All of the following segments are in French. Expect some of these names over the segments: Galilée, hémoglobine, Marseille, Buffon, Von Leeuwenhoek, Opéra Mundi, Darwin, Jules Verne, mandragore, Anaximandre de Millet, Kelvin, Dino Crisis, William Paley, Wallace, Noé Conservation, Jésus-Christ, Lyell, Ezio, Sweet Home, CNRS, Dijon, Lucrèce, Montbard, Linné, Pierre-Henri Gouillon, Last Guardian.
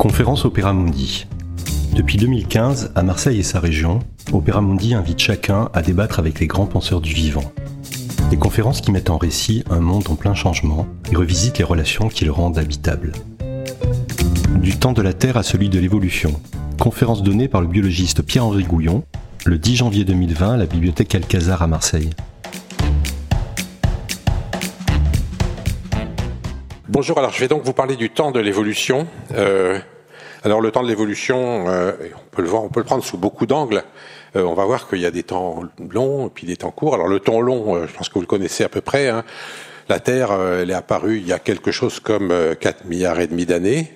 Conférence Opéra Mundi. Depuis 2015, à Marseille et sa région, Opéra Mundi invite chacun à débattre avec les grands penseurs du vivant. Des conférences qui mettent en récit un monde en plein changement et revisitent les relations qui le rendent habitable. Du temps de la Terre à celui de l'évolution. Conférence donnée par le biologiste Pierre-Henri Gouillon, le 10 janvier 2020 à la Bibliothèque Alcazar à Marseille. Bonjour, alors je vais donc vous parler du temps de l'évolution. Alors le temps de l'évolution, on peut le voir, on peut le prendre sous beaucoup d'angles. On va voir qu'il y a des temps longs et puis des temps courts. Alors le temps long, je pense que vous le connaissez à peu près, hein. La Terre, elle est apparue il y a quelque chose comme 4 milliards et demi d'années.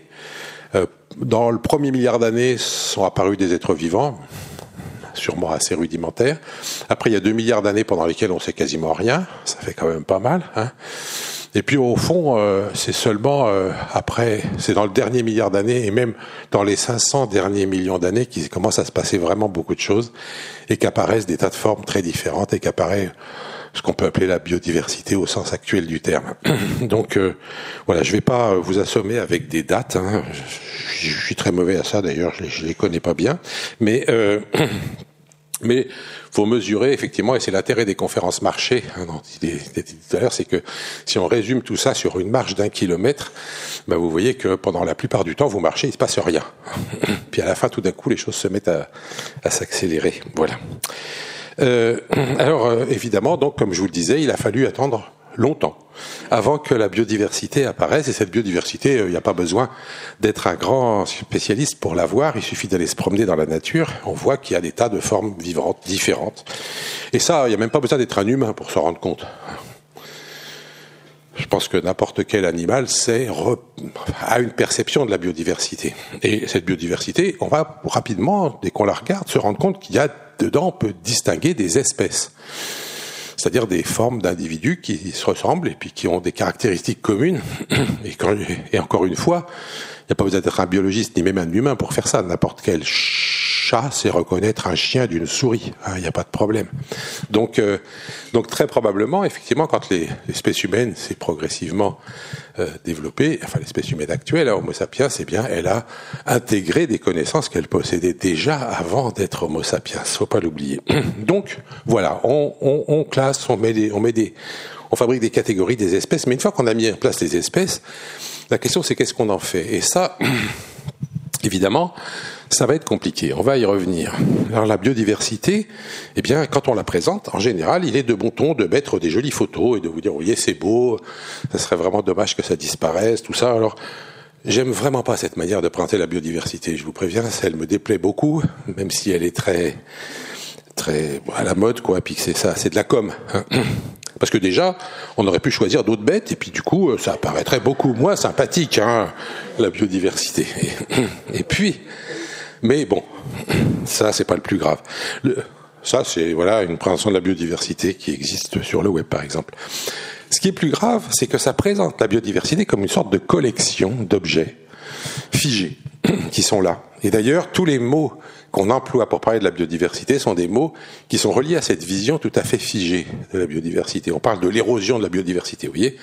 Dans le premier milliard d'années sont apparus des êtres vivants, sûrement assez rudimentaires. Après, il y a 2 milliards d'années pendant lesquelles on sait quasiment rien. Ça fait quand même pas mal, hein. Et puis au fond, c'est seulement après, c'est dans le dernier milliard d'années et même dans les 500 derniers millions d'années qu'il commence à se passer vraiment beaucoup de choses et qu'apparaissent des tas de formes très différentes et qu'apparaît ce qu'on peut appeler la biodiversité au sens actuel du terme. Donc voilà, je vais pas vous assommer avec des dates, hein. Je suis très mauvais à ça d'ailleurs, je les connais pas bien, mais faut mesurer effectivement, et c'est l'intérêt des conférences marché, hein, dont il était dit tout à l'heure, c'est que si on résume tout ça sur une marche d'1 kilomètre, ben vous voyez que pendant la plupart du temps, vous marchez, il se passe rien. Puis à la fin, tout d'un coup, les choses se mettent à s'accélérer. Voilà. Alors évidemment, donc comme je vous le disais, il a fallu attendre longtemps avant que la biodiversité apparaisse, et cette biodiversité, il n'y a pas besoin d'être un grand spécialiste pour la voir, il suffit d'aller se promener dans la nature, on voit qu'il y a des tas de formes vivantes différentes, et ça, il n'y a même pas besoin d'être un humain pour s'en rendre compte. Je pense que n'importe quel animal a une perception de la biodiversité, et cette biodiversité, on va rapidement, dès qu'on la regarde, se rendre compte qu'il y a dedans, on peut distinguer des espèces. C'est-à-dire des formes d'individus qui se ressemblent et puis qui ont des caractéristiques communes. Et encore une fois, il n'y a pas besoin d'être un biologiste ni même un humain pour faire ça. N'importe quel chat sait reconnaître un chien d'une souris. Il n'y a pas de problème. Donc très probablement, effectivement, quand l'espèce humaine s'est progressivement développée, enfin l'espèce humaine actuelle, Homo sapiens, eh bien, elle a intégré des connaissances qu'elle possédait déjà avant d'être Homo sapiens. Faut pas l'oublier. Donc voilà, on classe, on fabrique des catégories des espèces. Mais une fois qu'on a mis en place les espèces, la question c'est qu'est-ce qu'on en fait. Et ça, évidemment, ça va être compliqué, on va y revenir. Alors la biodiversité, eh bien, quand on la présente, en général, il est de bon ton de mettre des jolies photos et de vous dire, voyez, c'est beau, ça serait vraiment dommage que ça disparaisse, tout ça. Alors, j'aime vraiment pas cette manière de présenter la biodiversité, je vous préviens, elle me déplaît beaucoup, même si elle est très, très à la mode, quoi, puis que c'est ça, c'est de la com. Parce que déjà, on aurait pu choisir d'autres bêtes, et puis du coup, ça apparaîtrait beaucoup moins sympathique, hein, la biodiversité. Et puis... Mais bon, ça c'est pas le plus grave. Ça c'est voilà une présentation de la biodiversité qui existe sur le web par exemple. Ce qui est plus grave, c'est que ça présente la biodiversité comme une sorte de collection d'objets figés qui sont là. Et d'ailleurs, tous les mots qu'on emploie pour parler de la biodiversité sont des mots qui sont reliés à cette vision tout à fait figée de la biodiversité. On parle de l'érosion de la biodiversité, vous voyez ?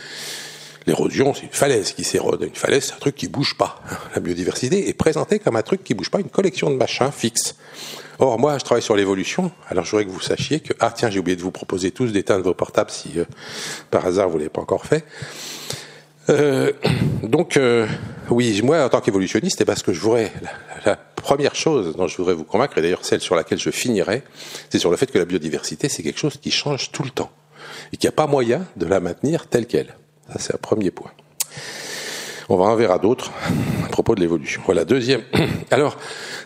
L'érosion, c'est une falaise qui s'érode. Une falaise, c'est un truc qui bouge pas. La biodiversité est présentée comme un truc qui bouge pas, une collection de machins fixes. Or, moi, je travaille sur l'évolution, alors je voudrais que vous sachiez que... Ah tiens, j'ai oublié de vous proposer tous d'éteindre vos portables si, par hasard, vous ne l'avez pas encore fait. Oui, moi, en tant qu'évolutionniste, eh ben, ce que je voudrais... La première chose dont je voudrais vous convaincre, et d'ailleurs celle sur laquelle je finirai, c'est sur le fait que la biodiversité, c'est quelque chose qui change tout le temps, et qu'il n'y a pas moyen de la maintenir telle qu'elle. Ça, c'est un premier point. On va en verra d'autres à propos de l'évolution. Voilà, deuxième. Alors,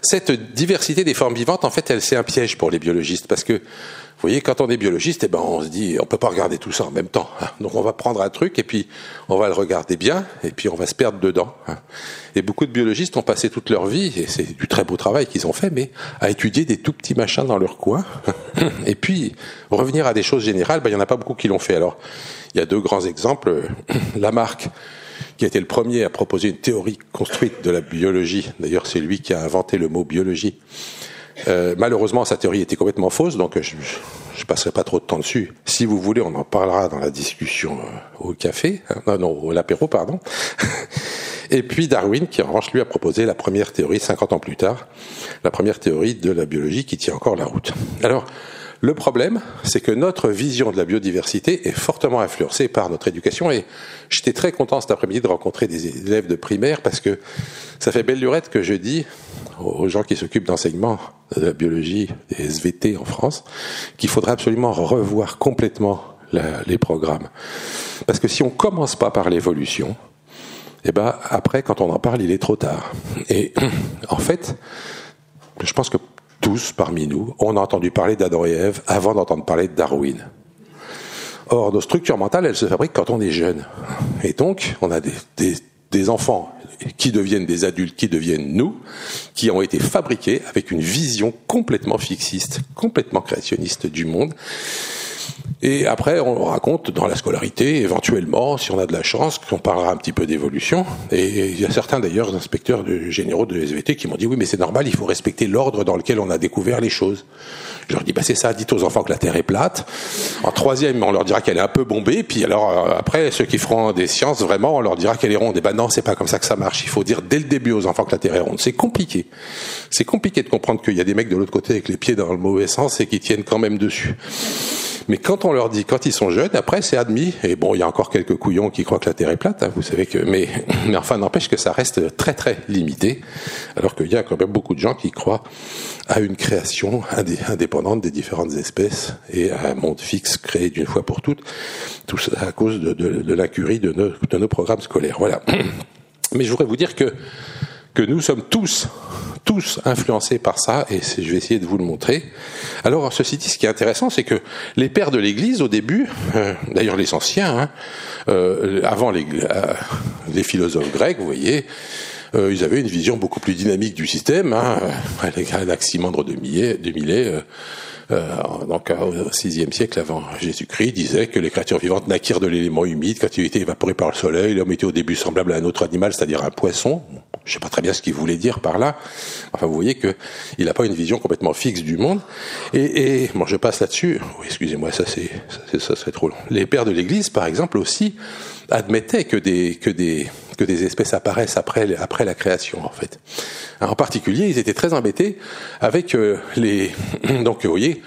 cette diversité des formes vivantes, en fait, elle, c'est un piège pour les biologistes. Parce que, vous voyez, quand on est biologiste, eh ben, on se dit, on peut pas regarder tout ça en même temps. Donc, on va prendre un truc, et puis, on va le regarder bien, et puis, on va se perdre dedans. Et beaucoup de biologistes ont passé toute leur vie, et c'est du très beau travail qu'ils ont fait, mais à étudier des tout petits machins dans leur coin. Et puis, revenir à des choses générales, ben, il y en a pas beaucoup qui l'ont fait. Alors, il y a deux grands exemples. Lamarck, qui a été le premier à proposer une théorie construite de la biologie. D'ailleurs, c'est lui qui a inventé le mot biologie. Malheureusement, sa théorie était complètement fausse, donc je passerai pas trop de temps dessus. Si vous voulez, on en parlera dans la discussion au café. Non, à l'apéro, pardon. Et puis Darwin, qui en revanche lui a proposé la première théorie 50 ans plus tard, la première théorie de la biologie qui tient encore la route. Alors, le problème, c'est que notre vision de la biodiversité est fortement influencée par notre éducation, et j'étais très content cet après-midi de rencontrer des élèves de primaire, parce que ça fait belle lurette que je dis aux gens qui s'occupent d'enseignement de la biologie des SVT en France qu'il faudra absolument revoir complètement les programmes. Parce que si on ne commence pas par l'évolution, eh ben après, quand on en parle, il est trop tard. Et en fait, je pense que tous parmi nous, on a entendu parler d'Adam et Ève avant d'entendre parler de Darwin. Or, nos structures mentales, elles se fabriquent quand on est jeune. Et donc, on a des enfants qui deviennent des adultes, qui deviennent nous, qui ont été fabriqués avec une vision complètement fixiste, complètement créationniste du monde. Et après, on raconte dans la scolarité, éventuellement, si on a de la chance, qu'on parlera un petit peu d'évolution. Et il y a certains, d'ailleurs, inspecteurs généraux de SVT qui m'ont dit « Oui, mais c'est normal, il faut respecter l'ordre dans lequel on a découvert les choses. » Je leur dis « Bah, c'est ça, dites aux enfants que la Terre est plate. En troisième, on leur dira qu'elle est un peu bombée. Puis alors, après, ceux qui feront des sciences, vraiment, on leur dira qu'elle est ronde. » Et ben non, c'est pas comme ça que ça marche. Il faut dire dès le début aux enfants que la Terre est ronde. C'est compliqué. C'est compliqué de comprendre qu'il y a des mecs de l'autre côté avec les pieds dans le mauvais sens et qui tiennent quand même dessus. Mais quand on leur dit, quand ils sont jeunes, après c'est admis. Et bon, il y a encore quelques couillons qui croient que la Terre est plate, hein, vous savez que... Mais enfin, n'empêche que ça reste très très limité, alors qu'il y a quand même beaucoup de gens qui croient à une création indépendante des différentes espèces et à un monde fixe créé d'une fois pour toutes, tout ça à cause de l'incurie de nos programmes scolaires. Voilà. Mais je voudrais vous dire que nous sommes tous influencés par ça, et je vais essayer de vous le montrer. Alors, ceci dit, ce qui est intéressant, c'est que les pères de l'Église, au début, d'ailleurs les anciens, avant les philosophes grecs, vous voyez, ils avaient une vision beaucoup plus dynamique du système, hein, Anaximandre de Millet, donc au VIe siècle avant Jésus-Christ, disait que les créatures vivantes naquirent de l'élément humide quand il était évaporé par le soleil. L'homme était au début semblable à un autre animal, c'est-à-dire un poisson. Je ne sais pas très bien ce qu'il voulait dire par là. Enfin, vous voyez qu'il n'a pas une vision complètement fixe du monde. Et bon, je passe là-dessus. Oui, excusez-moi, ça serait trop long. Les pères de l'Église, par exemple, aussi admettaient que des espèces apparaissent après la création, en fait. En particulier, ils étaient très embêtés avec donc, vous voyez,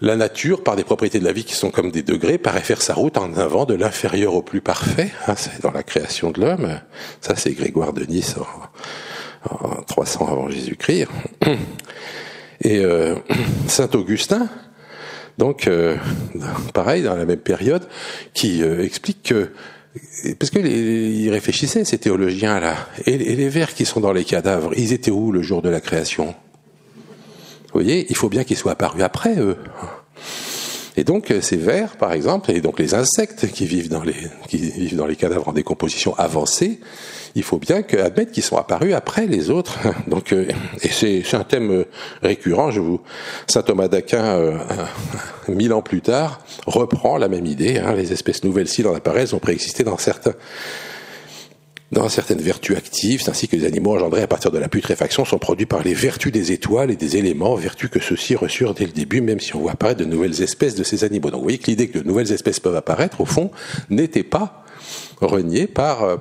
la nature, par des propriétés de la vie qui sont comme des degrés, paraît faire sa route en avant de l'inférieur au plus parfait. Hein, c'est dans la création de l'homme. Ça, c'est Grégoire de Nice en 300 avant Jésus-Christ. Et Saint Augustin, donc, pareil, dans la même période, qui explique que... Parce qu'ils réfléchissaient, ces théologiens-là. Et les vers qui sont dans les cadavres, ils étaient où le jour de la création ? Vous voyez, il faut bien qu'ils soient apparus après, eux. Et donc, ces vers, par exemple, et donc les insectes qui vivent dans les cadavres en décomposition avancée, il faut bien admettre qu'ils sont apparus après les autres. Donc, et c'est un thème récurrent. Saint Thomas d'Aquin, 1000 ans plus tard, reprend la même idée. Hein, les espèces nouvelles, s'il en apparaît, elles ont préexisté dans certaines vertus actives, ainsi que les animaux engendrés à partir de la putréfaction sont produits par les vertus des étoiles et des éléments, vertus que ceux-ci reçurent dès le début, même si on voit apparaître de nouvelles espèces de ces animaux. Donc vous voyez que l'idée que de nouvelles espèces peuvent apparaître, au fond, n'était pas reniée par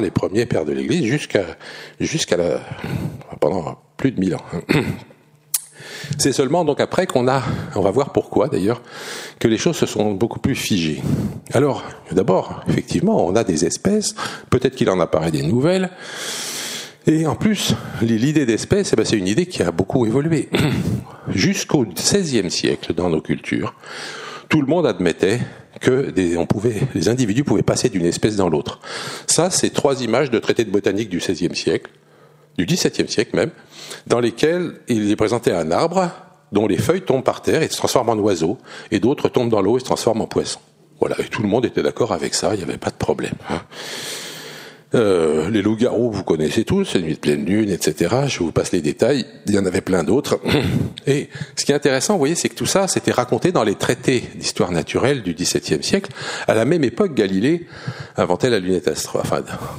les premiers pères de l'Église pendant plus de 1000 ans. C'est seulement donc après on va voir pourquoi d'ailleurs, que les choses se sont beaucoup plus figées. Alors, d'abord, effectivement, on a des espèces, peut-être qu'il en apparaît des nouvelles, et en plus, l'idée d'espèce, c'est une idée qui a beaucoup évolué. Jusqu'au XVIe siècle, dans nos cultures, tout le monde admettait que les individus pouvaient passer d'une espèce dans l'autre. Ça, c'est 3 images de traités de botanique du XVIe siècle, du XVIIe siècle même, dans lesquels il est présenté un arbre dont les feuilles tombent par terre et se transforment en oiseaux, et d'autres tombent dans l'eau et se transforment en poissons. Voilà, et tout le monde était d'accord avec ça, il n'y avait pas de problème. Les loups-garous, vous connaissez tous, les nuits de pleine lune, etc. Je vous passe les détails, il y en avait plein d'autres. Et ce qui est intéressant, vous voyez, c'est que tout ça, c'était raconté dans les traités d'histoire naturelle du XVIIe siècle. À la même époque, Galilée inventait la lunette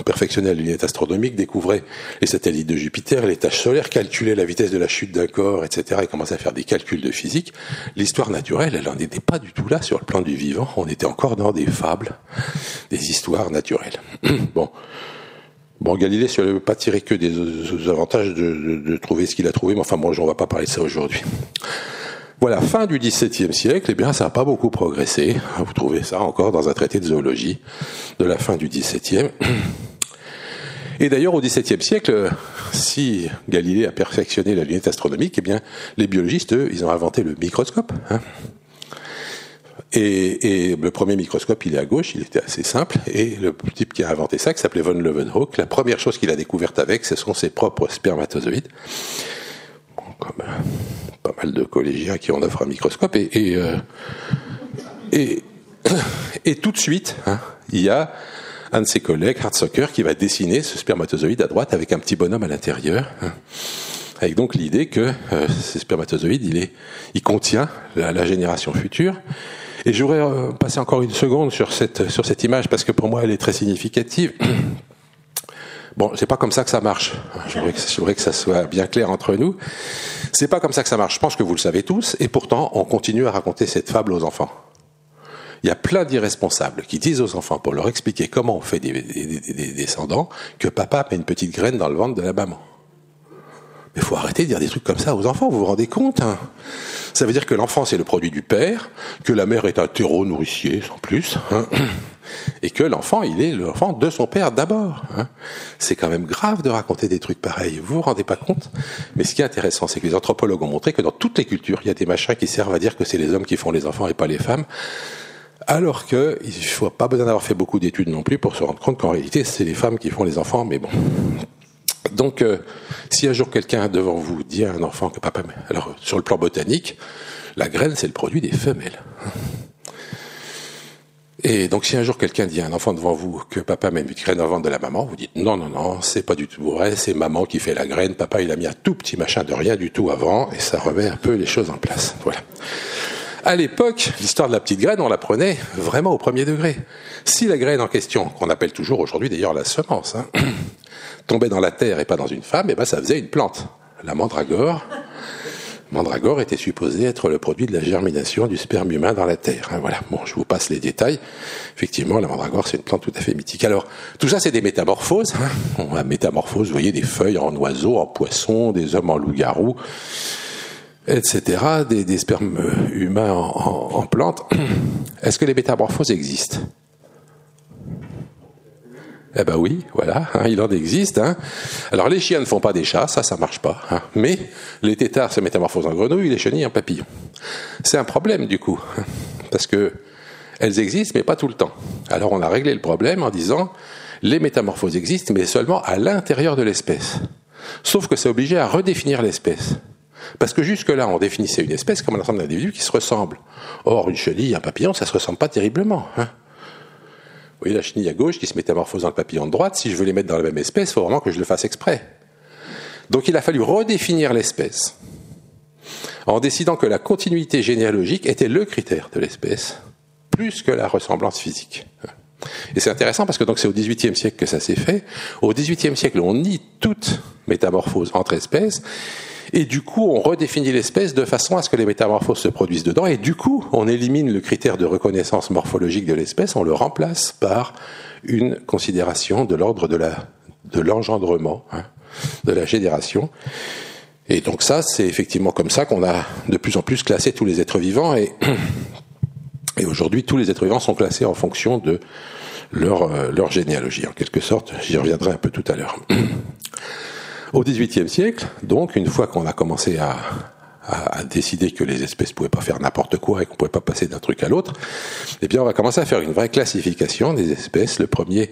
perfectionnait la lunette astronomique, découvrait les satellites de Jupiter, les taches solaires, calculait la vitesse de la chute d'un corps, etc. et commençait à faire des calculs de physique. L'histoire naturelle, elle n'en était pas du tout là sur le plan du vivant. On était encore dans des fables, des histoires naturelles. Bon. Bon, Galilée, je ne vais pas tirer que des avantages de trouver ce qu'il a trouvé, mais enfin bon, on ne va pas parler de ça aujourd'hui. Voilà, fin du XVIIe siècle, eh bien ça n'a pas beaucoup progressé. Vous trouvez ça encore dans un traité de zoologie de la fin du XVIIe. Et d'ailleurs, au XVIIe siècle, si Galilée a perfectionné la lunette astronomique, eh bien les biologistes, eux, ils ont inventé le microscope. Et le premier microscope, il est à gauche, il était assez simple, et le type qui a inventé ça, qui s'appelait Von Leeuwenhoek, la première chose qu'il a découverte avec, ce sont ses propres spermatozoïdes. Bon, comme pas mal de collégiens qui en offrent un microscope, et tout de suite, il y a un de ses collègues, Hartsoeker, qui va dessiner ce spermatozoïde à droite avec un petit bonhomme à l'intérieur, avec donc l'idée que ce spermatozoïde, il contient la génération future. Et je voudrais passer encore une seconde sur cette image, parce que pour moi, elle est très significative. Bon, c'est pas comme ça que ça marche. Je voudrais que ça soit bien clair entre nous. C'est pas comme ça que ça marche. Je pense que vous le savez tous, et pourtant, on continue à raconter cette fable aux enfants. Il y a plein d'irresponsables qui disent aux enfants, pour leur expliquer comment on fait des descendants, que papa met une petite graine dans le ventre de la maman. Mais il faut arrêter de dire des trucs comme ça aux enfants, vous vous rendez compte, hein ? Ça veut dire que l'enfant, c'est le produit du père, que la mère est un terreau nourricier, sans plus, hein, et que l'enfant, il est l'enfant de son père d'abord. Hein. C'est quand même grave de raconter des trucs pareils, vous vous rendez pas compte ? Mais ce qui est intéressant, c'est que les anthropologues ont montré que dans toutes les cultures, il y a des machins qui servent à dire que c'est les hommes qui font les enfants et pas les femmes, alors qu'il ne faut pas besoin d'avoir fait beaucoup d'études non plus pour se rendre compte qu'en réalité, c'est les femmes qui font les enfants, mais bon... Donc, si un jour quelqu'un devant vous dit à un enfant que papa... Alors, sur le plan botanique, la graine, c'est le produit des femelles. Et donc, si un jour quelqu'un dit à un enfant devant vous que papa met une graine dans le ventre de la maman, vous dites non, c'est pas du tout vrai, c'est maman qui fait la graine, papa il a mis un tout petit machin de rien du tout avant, et ça remet un peu les choses en place. Voilà. À l'époque, l'histoire de la petite graine, on la prenait vraiment au premier degré. Si la graine en question, qu'on appelle toujours aujourd'hui d'ailleurs la semence, hein, tombait dans la terre et pas dans une femme, et ben ça faisait une plante. La mandragore. Mandragore était supposée être le produit de la germination du sperme humain dans la terre. Hein, voilà. Bon, je vous passe les détails. Effectivement, la mandragore, c'est une plante tout à fait mythique. Alors, tout ça, c'est des métamorphoses. Hein. On a métamorphose, vous voyez, des feuilles en oiseaux, en poissons, des hommes en loups-garous, etc., des spermes humains en plantes. Est-ce que les métamorphoses existent ? Eh ben oui, voilà, hein, il en existe. Hein. Alors les chiens ne font pas des chats, ça marche pas. Hein. Mais les têtards se métamorphosent en grenouilles, les chenilles en papillons. C'est un problème du coup, hein, parce que elles existent, mais pas tout le temps. Alors on a réglé le problème en disant les métamorphoses existent, mais seulement à l'intérieur de l'espèce. Sauf que c'est obligé à redéfinir l'espèce. Parce que jusque-là, on définissait une espèce comme un ensemble d'individus qui se ressemblent. Or, une chenille, un papillon, ça se ressemble pas terriblement. Hein. Vous voyez la chenille à gauche qui se métamorphose dans le papillon de droite, si je veux les mettre dans la même espèce, il faut vraiment que je le fasse exprès. Donc il a fallu redéfinir l'espèce, en décidant que la continuité généalogique était le critère de l'espèce, plus que la ressemblance physique. Et c'est intéressant parce que donc c'est au XVIIIe siècle que ça s'est fait. Au XVIIIe siècle, on nie toute métamorphose entre espèces, et du coup, on redéfinit l'espèce de façon à ce que les métamorphoses se produisent dedans, et du coup, on élimine le critère de reconnaissance morphologique de l'espèce, on le remplace par une considération de l'ordre de l'engendrement, hein, de la génération. Et donc ça, c'est effectivement comme ça qu'on a de plus en plus classé tous les êtres vivants, et aujourd'hui, tous les êtres vivants sont classés en fonction de leur généalogie, en quelque sorte. J'y reviendrai un peu tout à l'heure. Au XVIIIe siècle, donc, une fois qu'on a commencé à décider que les espèces ne pouvaient pas faire n'importe quoi et qu'on ne pouvait pas passer d'un truc à l'autre, eh bien, on va commencer à faire une vraie classification des espèces. Le premier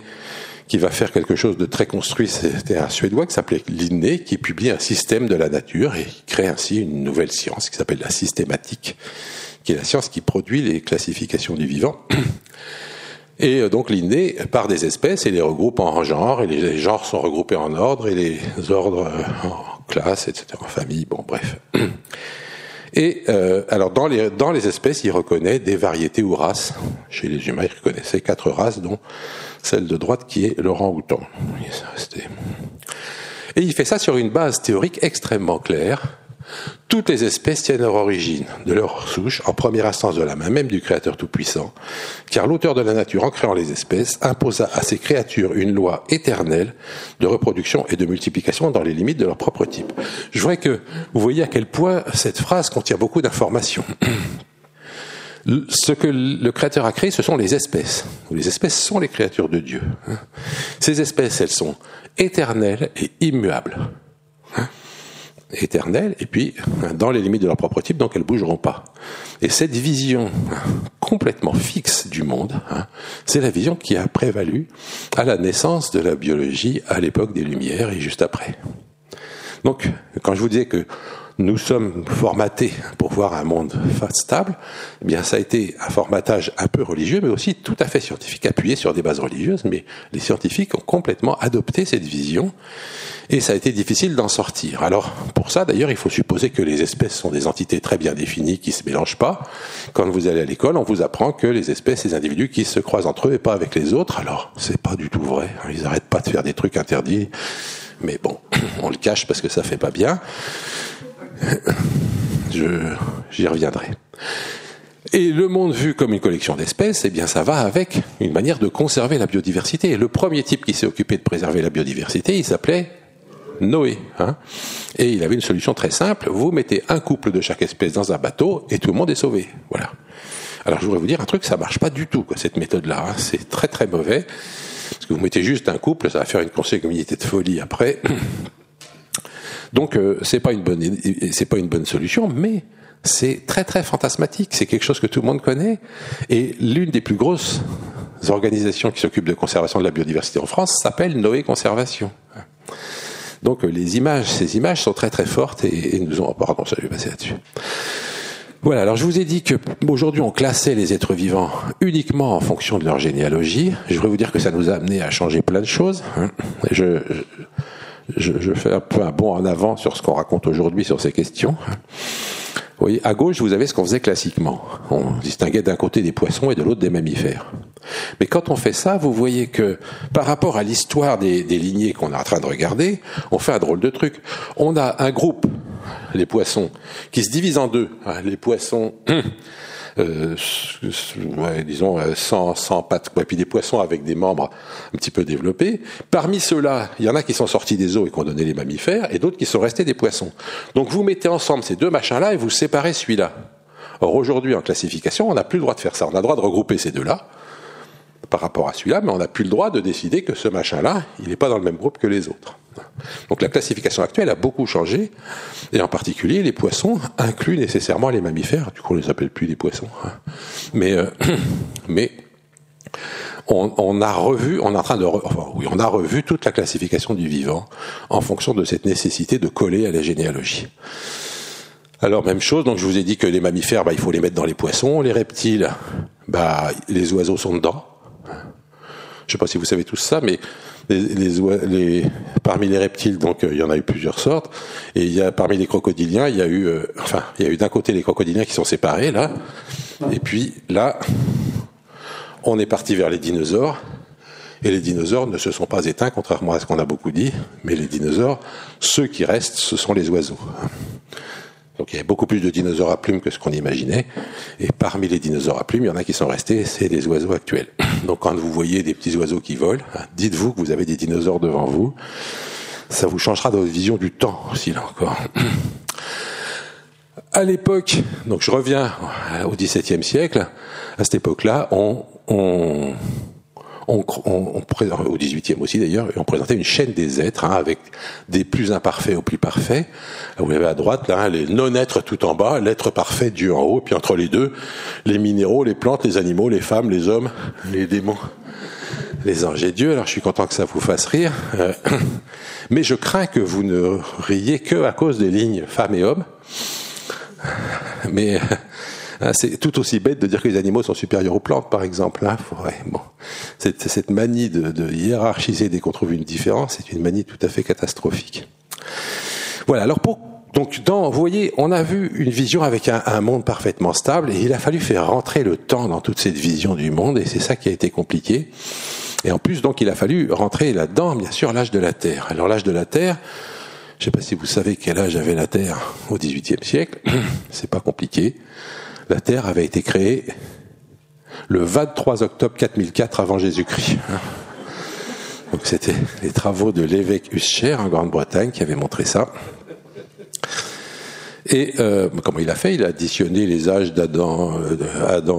qui va faire quelque chose de très construit, c'était un Suédois qui s'appelait Linné, qui publie un système de la nature et qui crée ainsi une nouvelle science qui s'appelle la systématique, qui est la science qui produit les classifications du vivant. Et donc Linné part des espèces et les regroupe en genres, et les genres sont regroupés en ordre, et les ordres en classes, etc., en famille, bon bref. Et alors dans les espèces, il reconnaît des variétés ou races. Chez les humains, il reconnaissait 4 races, dont celle de droite qui est l'orang-outan. Et il fait ça sur une base théorique extrêmement claire, Toutes les espèces tiennent leur origine, de leur souche, en première instance de la main même du Créateur Tout-Puissant, car l'auteur de la nature, en créant les espèces, imposa à ses créatures une loi éternelle de reproduction et de multiplication dans les limites de leur propre type. Je voudrais que vous voyez à quel point cette phrase contient beaucoup d'informations. Ce que le Créateur a créé, ce sont les espèces. Les espèces sont les créatures de Dieu. Ces espèces, elles sont éternelles et immuables. Éternelles, et puis dans les limites de leur propre type, donc elles ne bougeront pas. Et cette vision complètement fixe du monde, c'est la vision qui a prévalu à la naissance de la biologie à l'époque des Lumières et juste après. Donc, quand je vous disais que nous sommes formatés pour voir un monde stable, eh bien ça a été un formatage un peu religieux, mais aussi tout à fait scientifique, appuyé sur des bases religieuses, mais les scientifiques ont complètement adopté cette vision, et ça a été difficile d'en sortir. Alors, pour ça, d'ailleurs, il faut supposer que les espèces sont des entités très bien définies, qui ne se mélangent pas. Quand vous allez à l'école, on vous apprend que les espèces, c'est des individus qui se croisent entre eux et pas avec les autres. Alors, c'est pas du tout vrai, ils n'arrêtent pas de faire des trucs interdits, mais bon, on le cache parce que ça fait pas bien. J'y reviendrai. Et le monde vu comme une collection d'espèces, eh bien ça va avec une manière de conserver la biodiversité. Et le premier type qui s'est occupé de préserver la biodiversité, il s'appelait Noé. Et il avait une solution très simple, vous mettez un couple de chaque espèce dans un bateau et tout le monde est sauvé. Voilà. Alors je voudrais vous dire un truc, ça marche pas du tout, quoi, cette méthode-là. C'est très très mauvais. Parce que vous mettez juste un couple, ça va faire une consanguinité de folie après. Donc c'est pas une bonne solution, mais c'est très très fantasmatique, c'est quelque chose que tout le monde connaît, et l'une des plus grosses organisations qui s'occupe de conservation de la biodiversité en France s'appelle Noé Conservation. Donc ces images sont très très fortes et nous ont... Pardon, ça, je vais passer là-dessus. Voilà, alors je vous ai dit que aujourd'hui on classait les êtres vivants uniquement en fonction de leur généalogie. Je voudrais vous dire que ça nous a amené à changer plein de choses. Je fais un peu un bond en avant sur ce qu'on raconte aujourd'hui sur ces questions. Vous voyez, à gauche, vous avez ce qu'on faisait classiquement. On distinguait d'un côté des poissons et de l'autre des mammifères. Mais quand on fait ça, vous voyez que par rapport à l'histoire des lignées qu'on est en train de regarder, on fait un drôle de truc. On a un groupe, les poissons, qui se divise en deux. Les poissons... disons sans pattes, et puis des poissons avec des membres un petit peu développés. Parmi ceux-là, il y en a qui sont sortis des eaux et qui ont donné les mammifères, et d'autres qui sont restés des poissons. Donc vous mettez ensemble ces deux machins-là et vous séparez celui-là. Or aujourd'hui, en classification, on n'a plus le droit de faire ça. On a le droit de regrouper ces deux-là par rapport à celui-là, mais on n'a plus le droit de décider que ce machin-là, il n'est pas dans le même groupe que les autres. Donc la classification actuelle a beaucoup changé, et en particulier les poissons incluent nécessairement les mammifères, du coup on ne les appelle plus des poissons. Mais on a revu toute la classification du vivant en fonction de cette nécessité de coller à la généalogie. Alors même chose, donc je vous ai dit que les mammifères, il faut les mettre dans les poissons, les reptiles, les oiseaux sont dedans. Je ne sais pas si vous savez tous ça, mais parmi les reptiles, donc il y en a eu plusieurs sortes, et parmi les crocodiliens, il y a eu d'un côté les crocodiliens qui sont séparés là, et puis là, on est parti vers les dinosaures, et les dinosaures ne se sont pas éteints, contrairement à ce qu'on a beaucoup dit, mais les dinosaures, ceux qui restent, ce sont les oiseaux. Donc il y a beaucoup plus de dinosaures à plumes que ce qu'on imaginait. Et parmi les dinosaures à plumes, il y en a qui sont restés, c'est les oiseaux actuels. Donc quand vous voyez des petits oiseaux qui volent, dites-vous que vous avez des dinosaures devant vous. Ça vous changera votre vision du temps aussi, là encore. À l'époque, donc je reviens au XVIIe siècle, à cette époque-là, au XVIIIe aussi d'ailleurs, on présentait une chaîne des êtres, avec des plus imparfaits aux plus parfaits. Là, vous avez à droite là, les non-êtres tout en bas, l'être parfait, Dieu en haut, puis entre les deux, les minéraux, les plantes, les animaux, les femmes, les hommes, les démons, les anges et Dieu. Alors je suis content que ça vous fasse rire, mais je crains que vous ne riez que à cause des lignes femmes et hommes. Mais... c'est tout aussi bête de dire que les animaux sont supérieurs aux plantes, par exemple. Cette manie de hiérarchiser dès qu'on trouve une différence, c'est une manie tout à fait catastrophique. Voilà, alors vous voyez, on a vu une vision avec un monde parfaitement stable, et il a fallu faire rentrer le temps dans toute cette vision du monde, et c'est ça qui a été compliqué. Et en plus, donc, il a fallu rentrer là-dedans, bien sûr, l'âge de la Terre. Alors l'âge de la Terre, Je ne sais pas si vous savez quel âge avait la Terre au XVIIIe siècle. C'est pas compliqué. La Terre avait été créée le 23 octobre 4004 avant Jésus-Christ. Donc c'était les travaux de l'évêque Usher en Grande-Bretagne qui avaient montré ça. Et comment il a fait ? Il a additionné les âges d'Adam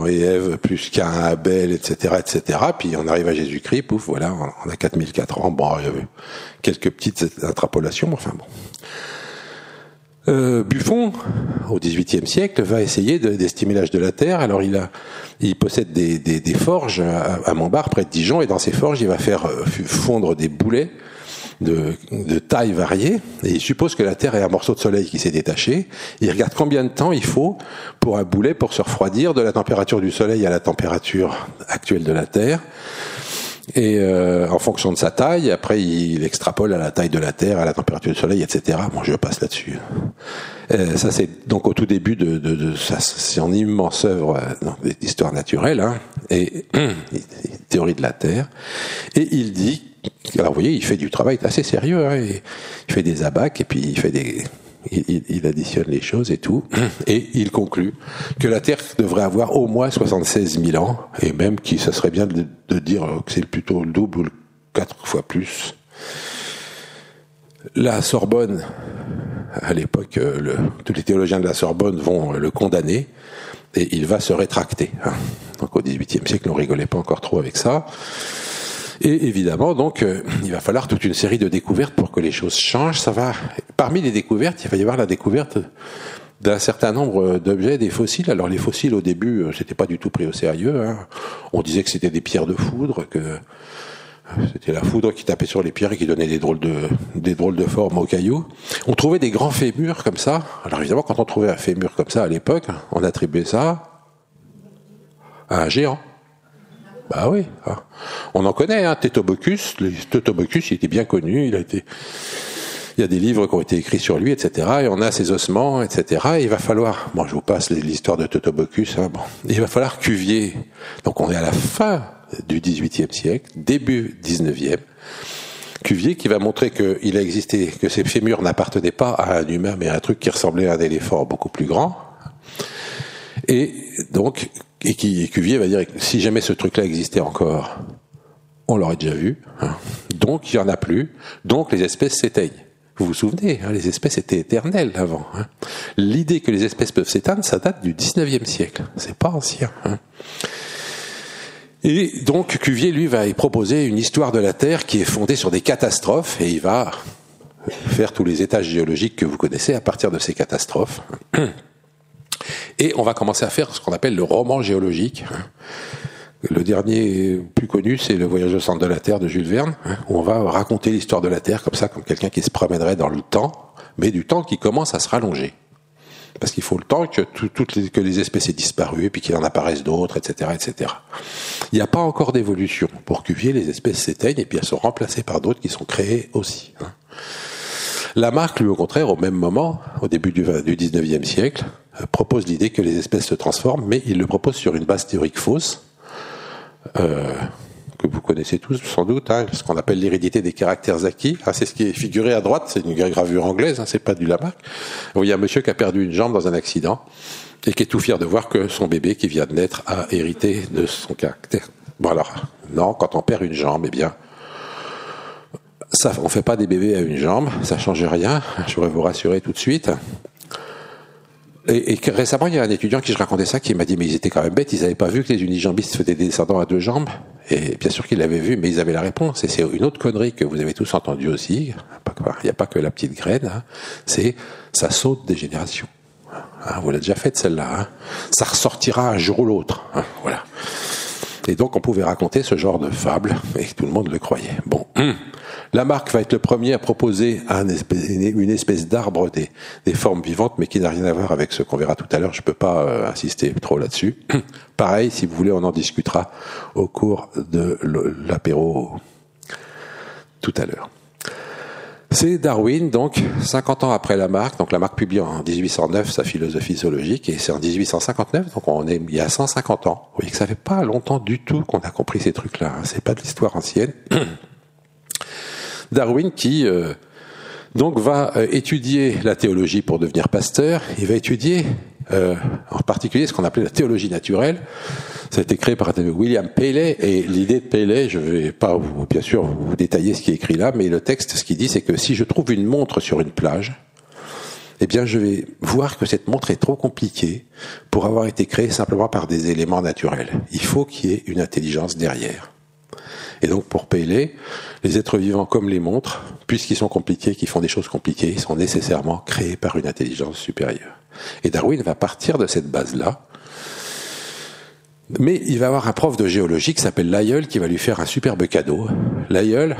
et Ève, plus Caïn, Abel, etc., etc. Puis on arrive à Jésus-Christ, pouf, voilà, on a 4004 ans. Bon, il y avait quelques petites interpolations, mais enfin bon. Buffon, au XVIIIe siècle, va essayer d'estimer l'âge de la Terre. Alors il possède des forges à Montbard, près de Dijon, et dans ces forges, il va faire fondre des boulets de taille variée, et il suppose que la Terre est un morceau de soleil qui s'est détaché. Il regarde combien de temps il faut pour un boulet pour se refroidir de la température du soleil à la température actuelle de la Terre. Et en fonction de sa taille, après il extrapole à la taille de la Terre, à la température du soleil, etc. Bon, je passe là-dessus. Ça c'est donc au tout début de ça, c'est une immense œuvre d'histoire naturelle, hein, et théorie de la Terre. Et il dit, alors vous voyez, il fait du travail assez sérieux, hein, il fait des abacs et puis il additionne les choses et tout, et il conclut que la Terre devrait avoir au moins 76 000 ans, et même que ça serait bien de dire que c'est plutôt le double ou le 4 fois plus. La Sorbonne, à l'époque, tous les théologiens de la Sorbonne vont le condamner, et il va se rétracter. Donc au XVIIIe siècle, on rigolait pas encore trop avec ça. Et évidemment, donc, il va falloir toute une série de découvertes pour que les choses changent. Ça va. Parmi les découvertes, il va y avoir la découverte d'un certain nombre d'objets, des fossiles. Alors les fossiles, au début, c'était pas du tout pris au sérieux, hein. On disait que c'était des pierres de foudre, que c'était la foudre qui tapait sur les pierres et qui donnait des drôles de formes aux cailloux. On trouvait des grands fémurs comme ça. Alors évidemment, quand on trouvait un fémur comme ça à l'époque, on attribuait ça à un géant. Bah oui, on en connaît, hein, Tétobocus, il était bien connu, il y a des livres qui ont été écrits sur lui, etc., et on a ses ossements, etc., et il va falloir, bon, je vous passe l'histoire de Tétobocus, hein, bon, il va falloir Cuvier, donc on est à la fin du XVIIIe siècle, début XIXe, Cuvier qui va montrer qu'il a existé, que ces fémurs n'appartenaient pas à un humain, mais à un truc qui ressemblait à un éléphant beaucoup plus grand, et donc, Cuvier va dire que si jamais ce truc-là existait encore, on l'aurait déjà vu, hein. Donc il n'y en a plus, donc les espèces s'éteignent. Vous vous souvenez, hein, les espèces étaient éternelles avant, hein. L'idée que les espèces peuvent s'éteindre, ça date du 19e siècle, c'est pas ancien, hein. Et donc Cuvier, lui, va y proposer une histoire de la Terre qui est fondée sur des catastrophes, et il va faire tous les étages géologiques que vous connaissez à partir de ces catastrophes. Et on va commencer à faire ce qu'on appelle le roman géologique. Le dernier plus connu, c'est Le voyage au centre de la Terre de Jules Verne, où on va raconter l'histoire de la Terre comme ça, comme quelqu'un qui se promènerait dans le temps, mais du temps qui commence à se rallonger. Parce qu'il faut le temps que les espèces aient disparu, et puis qu'il en apparaissent d'autres, etc., etc. Il n'y a pas encore d'évolution. Pour Cuvier, les espèces s'éteignent, et puis elles sont remplacées par d'autres qui sont créées aussi. Lamarck, lui, au contraire, au même moment, au début du 19e siècle, propose l'idée que les espèces se transforment, mais il le propose sur une base théorique fausse, que vous connaissez tous sans doute, hein, ce qu'on appelle l'hérédité des caractères acquis. Ah, c'est ce qui est figuré à droite, c'est une gravure anglaise, hein, c'est pas du Lamarck. Il y a un monsieur qui a perdu une jambe dans un accident, et qui est tout fier de voir que son bébé qui vient de naître a hérité de son caractère. Bon alors, non, quand on perd une jambe, eh bien... ça, on fait pas des bébés à une jambe, ça change rien, je voudrais vous rassurer tout de suite. Et récemment, il y a un étudiant qui je racontais ça, qui m'a dit, mais ils étaient quand même bêtes, ils n'avaient pas vu que les unijambistes faisaient des descendants à 2 jambes. Et bien sûr qu'ils l'avaient vu, mais ils avaient la réponse. Et c'est une autre connerie que vous avez tous entendue aussi, il n'y a pas que la petite graine, hein. C'est, ça saute des générations. Hein, vous l'avez déjà faite celle-là, hein. Ça ressortira un jour ou l'autre. Hein, voilà. Et donc on pouvait raconter ce genre de fable, et tout le monde le croyait. Bon, Lamarck va être le premier à proposer une espèce d'arbre des formes vivantes, mais qui n'a rien à voir avec ce qu'on verra tout à l'heure, je ne peux pas insister trop là-dessus. Pareil, si vous voulez, on en discutera au cours de l'apéro tout à l'heure. C'est Darwin, donc, 50 ans après Lamarck. Donc Lamarck publie en 1809 sa philosophie zoologique, et c'est en 1859, donc on est il y a 150 ans. Vous voyez que ça fait pas longtemps du tout qu'on a compris ces trucs-là, hein. C'est pas de l'histoire ancienne. Darwin qui donc va étudier la théologie pour devenir pasteur. Il va étudier en particulier ce qu'on appelait la théologie naturelle. Ça a été créé par William Paley, et l'idée de Paley, je ne vais pas vous, bien sûr, vous détailler ce qui est écrit là, mais le texte, ce qu'il dit, c'est que si je trouve une montre sur une plage, eh bien je vais voir que cette montre est trop compliquée pour avoir été créée simplement par des éléments naturels. Il faut qu'il y ait une intelligence derrière. Et donc pour Paley, les êtres vivants comme les montres, puisqu'ils sont compliqués, qu'ils font des choses compliquées, ils sont nécessairement créés par une intelligence supérieure. Et Darwin va partir de cette base-là, mais il va avoir un prof de géologie qui s'appelle Lyell qui va lui faire un superbe cadeau. Lyell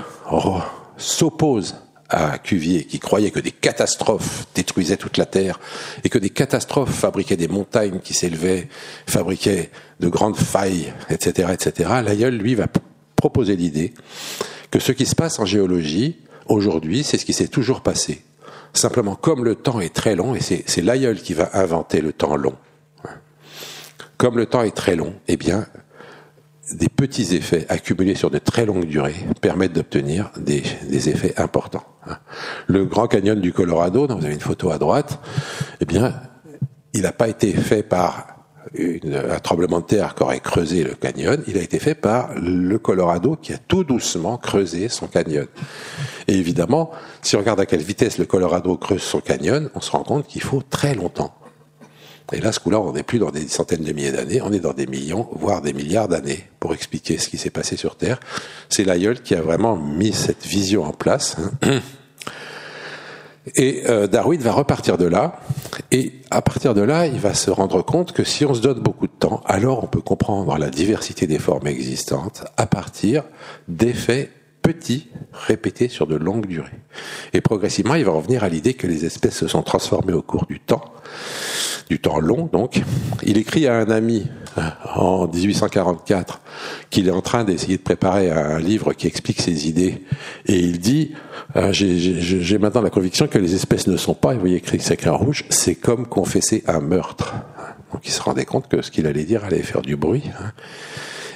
s'oppose à Cuvier qui croyait que des catastrophes détruisaient toute la Terre et que des catastrophes fabriquaient des montagnes qui s'élevaient, fabriquaient de grandes failles, etc., etc. Lyell, lui, va proposer l'idée que ce qui se passe en géologie aujourd'hui, c'est ce qui s'est toujours passé. Simplement, comme le temps est très long, et c'est Lyell qui va inventer le temps long, comme le temps est très long, eh bien, des petits effets accumulés sur de très longues durées permettent d'obtenir des effets importants. Le Grand Canyon du Colorado, dont vous avez une photo à droite, eh bien, il n'a pas été fait par un tremblement de terre qui aurait creusé le canyon, il a été fait par le Colorado qui a tout doucement creusé son canyon. Et évidemment, si on regarde à quelle vitesse le Colorado creuse son canyon, on se rend compte qu'il faut très longtemps. Et là, ce coup-là, on n'est plus dans des centaines de milliers d'années, on est dans des millions, voire des milliards d'années, pour expliquer ce qui s'est passé sur Terre. C'est Lyell qui a vraiment mis cette vision en place. Et Darwin va repartir de là, et à partir de là, il va se rendre compte que si on se donne beaucoup de temps, alors on peut comprendre la diversité des formes existantes à partir d'effets petits, répétés sur de longues durées. Et progressivement, il va revenir à l'idée que les espèces se sont transformées au cours du temps long donc. Il écrit à un ami en 1844 qu'il est en train d'essayer de préparer un livre qui explique ses idées, et il dit j'ai maintenant la conviction que les espèces ne sont pas, et vous voyez écrit sacré en rouge, c'est comme confesser un meurtre. Donc il se rendait compte que ce qu'il allait dire allait faire du bruit,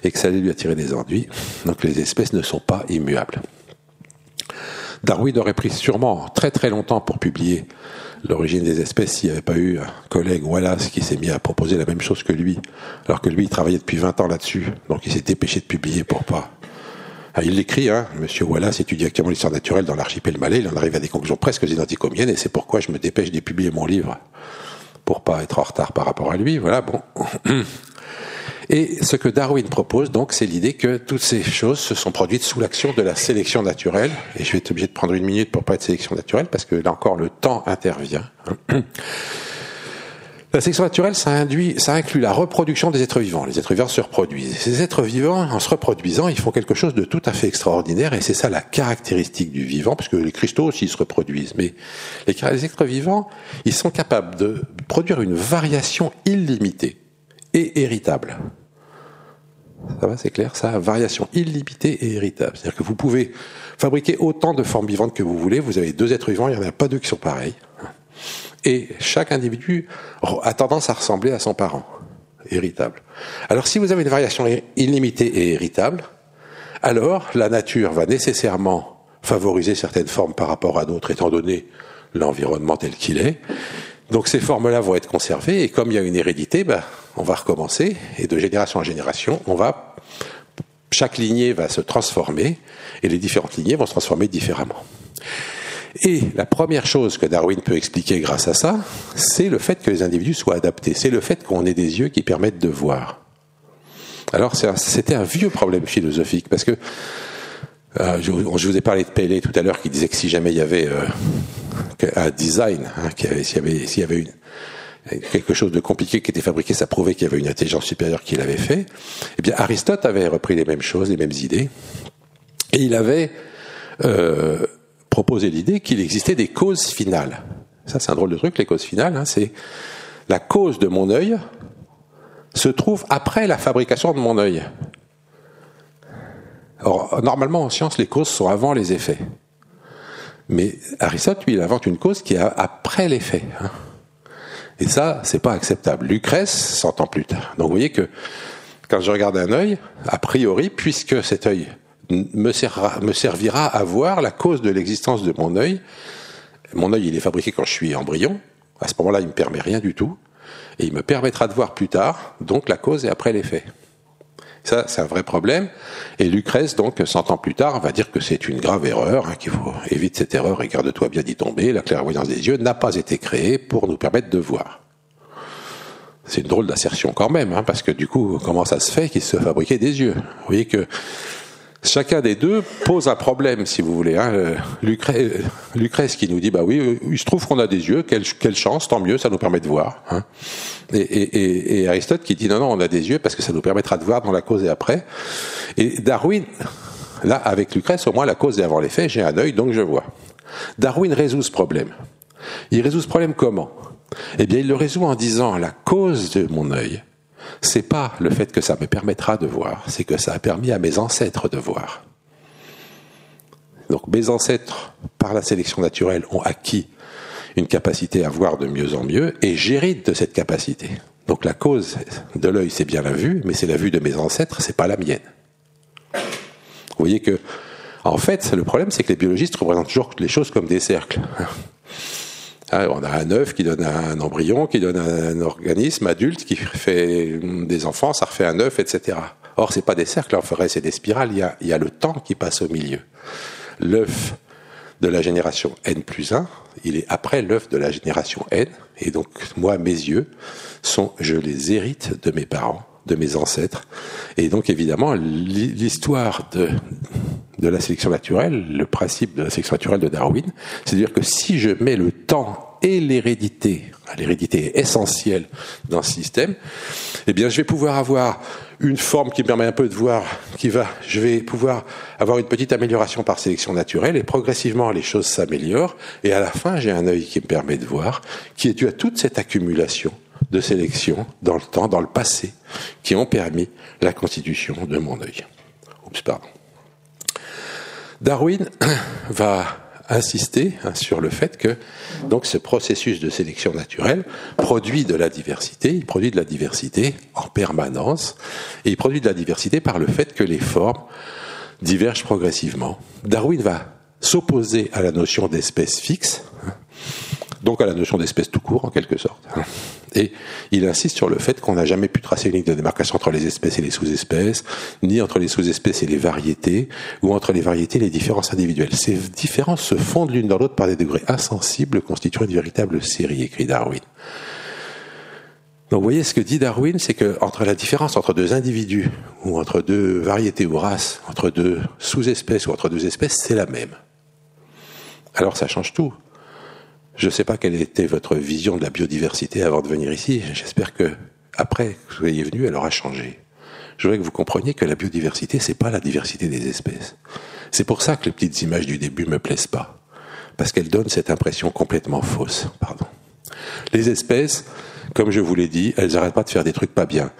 et que ça allait lui attirer des ennuis. Donc les espèces ne sont pas immuables. Darwin aurait pris sûrement très très longtemps pour publier l'origine des espèces s'il n'y avait pas eu un collègue, Wallace, qui s'est mis à proposer la même chose que lui, alors que lui il travaillait depuis 20 ans là-dessus, donc il s'est dépêché de publier pour pas... Ah, il l'écrit, Monsieur Wallace étudie actuellement l'histoire naturelle dans l'archipel malais, il en arrive à des conclusions presque identiques aux miennes, et c'est pourquoi je me dépêche de publier mon livre, pour pas être en retard par rapport à lui, voilà, bon... Et ce que Darwin propose, donc, c'est l'idée que toutes ces choses se sont produites sous l'action de la sélection naturelle. Et je vais être obligé de prendre une minute pour parler de sélection naturelle, parce que là encore, le temps intervient. La sélection naturelle, ça inclut la reproduction des êtres vivants. Les êtres vivants se reproduisent. Ces êtres vivants, en se reproduisant, ils font quelque chose de tout à fait extraordinaire, et c'est ça la caractéristique du vivant, parce que les cristaux aussi se reproduisent. Mais les êtres vivants, ils sont capables de produire une variation illimitée et héritable. Ça va, c'est clair, ça, variation illimitée et héritable. C'est-à-dire que vous pouvez fabriquer autant de formes vivantes que vous voulez, vous avez deux êtres vivants, il n'y en a pas deux qui sont pareils. Et chaque individu a tendance à ressembler à son parent, héritable. Alors si vous avez une variation illimitée et héritable, alors la nature va nécessairement favoriser certaines formes par rapport à d'autres, étant donné l'environnement tel qu'il est. Donc ces formes-là vont être conservées, et comme il y a une hérédité, on va recommencer, et de génération en génération, chaque lignée va se transformer, et les différentes lignées vont se transformer différemment. Et la première chose que Darwin peut expliquer grâce à ça, c'est le fait que les individus soient adaptés, c'est le fait qu'on ait des yeux qui permettent de voir. Alors c'était un vieux problème philosophique, parce que je vous ai parlé de Paley tout à l'heure, qui disait que si jamais il y avait un design, s'il y avait quelque chose de compliqué qui était fabriqué, ça prouvait qu'il y avait une intelligence supérieure qui l'avait fait. Eh bien, Aristote avait repris les mêmes choses, les mêmes idées, et il avait proposé l'idée qu'il existait des causes finales. Ça, c'est un drôle de truc, les causes finales, c'est la cause de mon œil se trouve après la fabrication de mon œil. Or, normalement, en science, les causes sont avant les effets. Mais Aristote, lui, il invente une cause qui est après l'effet. Et ça, c'est pas acceptable. Lucrèce, 100 ans plus tard. Donc, vous voyez que quand je regarde un œil, a priori, puisque cet œil me servira à voir, la cause de l'existence de mon œil Mon œil, il est fabriqué quand je suis embryon. À ce moment-là, il ne me permet rien du tout. Et il me permettra de voir plus tard, donc, la cause et après l'effet. Ça, c'est un vrai problème. Et Lucrèce, donc, 100 ans plus tard, va dire que c'est une grave erreur, hein, qu'il faut éviter cette erreur et garde-toi bien d'y tomber. La clairvoyance des yeux n'a pas été créée pour nous permettre de voir. C'est une drôle d'assertion quand même, hein, parce que du coup, comment ça se fait qu'il se fabriquait des yeux? Vous voyez que chacun des deux pose un problème, si vous voulez. Hein. Lucrèce qui nous dit, bah oui, il se trouve qu'on a des yeux, quelle chance, tant mieux, ça nous permet de voir. Hein. Et Aristote qui dit, non, on a des yeux parce que ça nous permettra de voir dans la cause et après. Et Darwin, là, avec Lucrèce, au moins la cause et avant l'effet, j'ai un œil, donc je vois. Darwin résout ce problème. Il résout ce problème comment? Eh bien, il le résout en disant, la cause de mon œil, c'est pas le fait que ça me permettra de voir, c'est que ça a permis à mes ancêtres de voir. Donc mes ancêtres, par la sélection naturelle, ont acquis une capacité à voir de mieux en mieux, et j'hérite de cette capacité. Donc la cause de l'œil, c'est bien la vue, mais c'est la vue de mes ancêtres, c'est pas la mienne. Vous voyez que, en fait, le problème, c'est que les biologistes représentent toujours les choses comme des cercles. On a un œuf qui donne un embryon, qui donne un organisme adulte, qui fait des enfants, ça refait un œuf, etc. Or, c'est pas des cercles, en vrai, c'est des spirales. Il y a le temps qui passe au milieu. L'œuf de la génération N+1, il est après l'œuf de la génération N. Et donc, moi, mes yeux, je les hérite de mes parents, de mes ancêtres. Et donc, évidemment, l'histoire de la sélection naturelle, le principe de la sélection naturelle de Darwin, c'est-à-dire que si je mets le temps et l'hérédité est essentielle dans ce système, eh bien je vais pouvoir avoir une forme qui me permet un peu de voir, je vais pouvoir avoir une petite amélioration par sélection naturelle, et progressivement les choses s'améliorent, et à la fin j'ai un œil qui me permet de voir, qui est dû à toute cette accumulation de sélection dans le temps, dans le passé, qui ont permis la constitution de mon œil. Darwin va insister sur le fait que donc ce processus de sélection naturelle produit de la diversité, il produit de la diversité en permanence, et il produit de la diversité par le fait que les formes divergent progressivement. Darwin va s'opposer à la notion d'espèce fixe, donc à la notion d'espèce tout court en quelque sorte. Et il insiste sur le fait qu'on n'a jamais pu tracer une ligne de démarcation entre les espèces et les sous-espèces, ni entre les sous-espèces et les variétés, ou entre les variétés et les différences individuelles. Ces différences se fondent l'une dans l'autre par des degrés insensibles constituant une véritable série, écrit Darwin. Donc vous voyez, ce que dit Darwin, c'est que entre la différence entre deux individus, ou entre deux variétés ou races, entre deux sous-espèces ou entre deux espèces, c'est la même. Alors ça change tout. Je ne sais pas quelle était votre vision de la biodiversité avant de venir ici. J'espère que, après que vous soyez venu, elle aura changé. Je voudrais que vous compreniez que la biodiversité, c'est pas la diversité des espèces. C'est pour ça que les petites images du début me plaisent pas. Parce qu'elles donnent cette impression complètement fausse. Pardon. Les espèces, comme je vous l'ai dit, elles n'arrêtent pas de faire des trucs pas bien.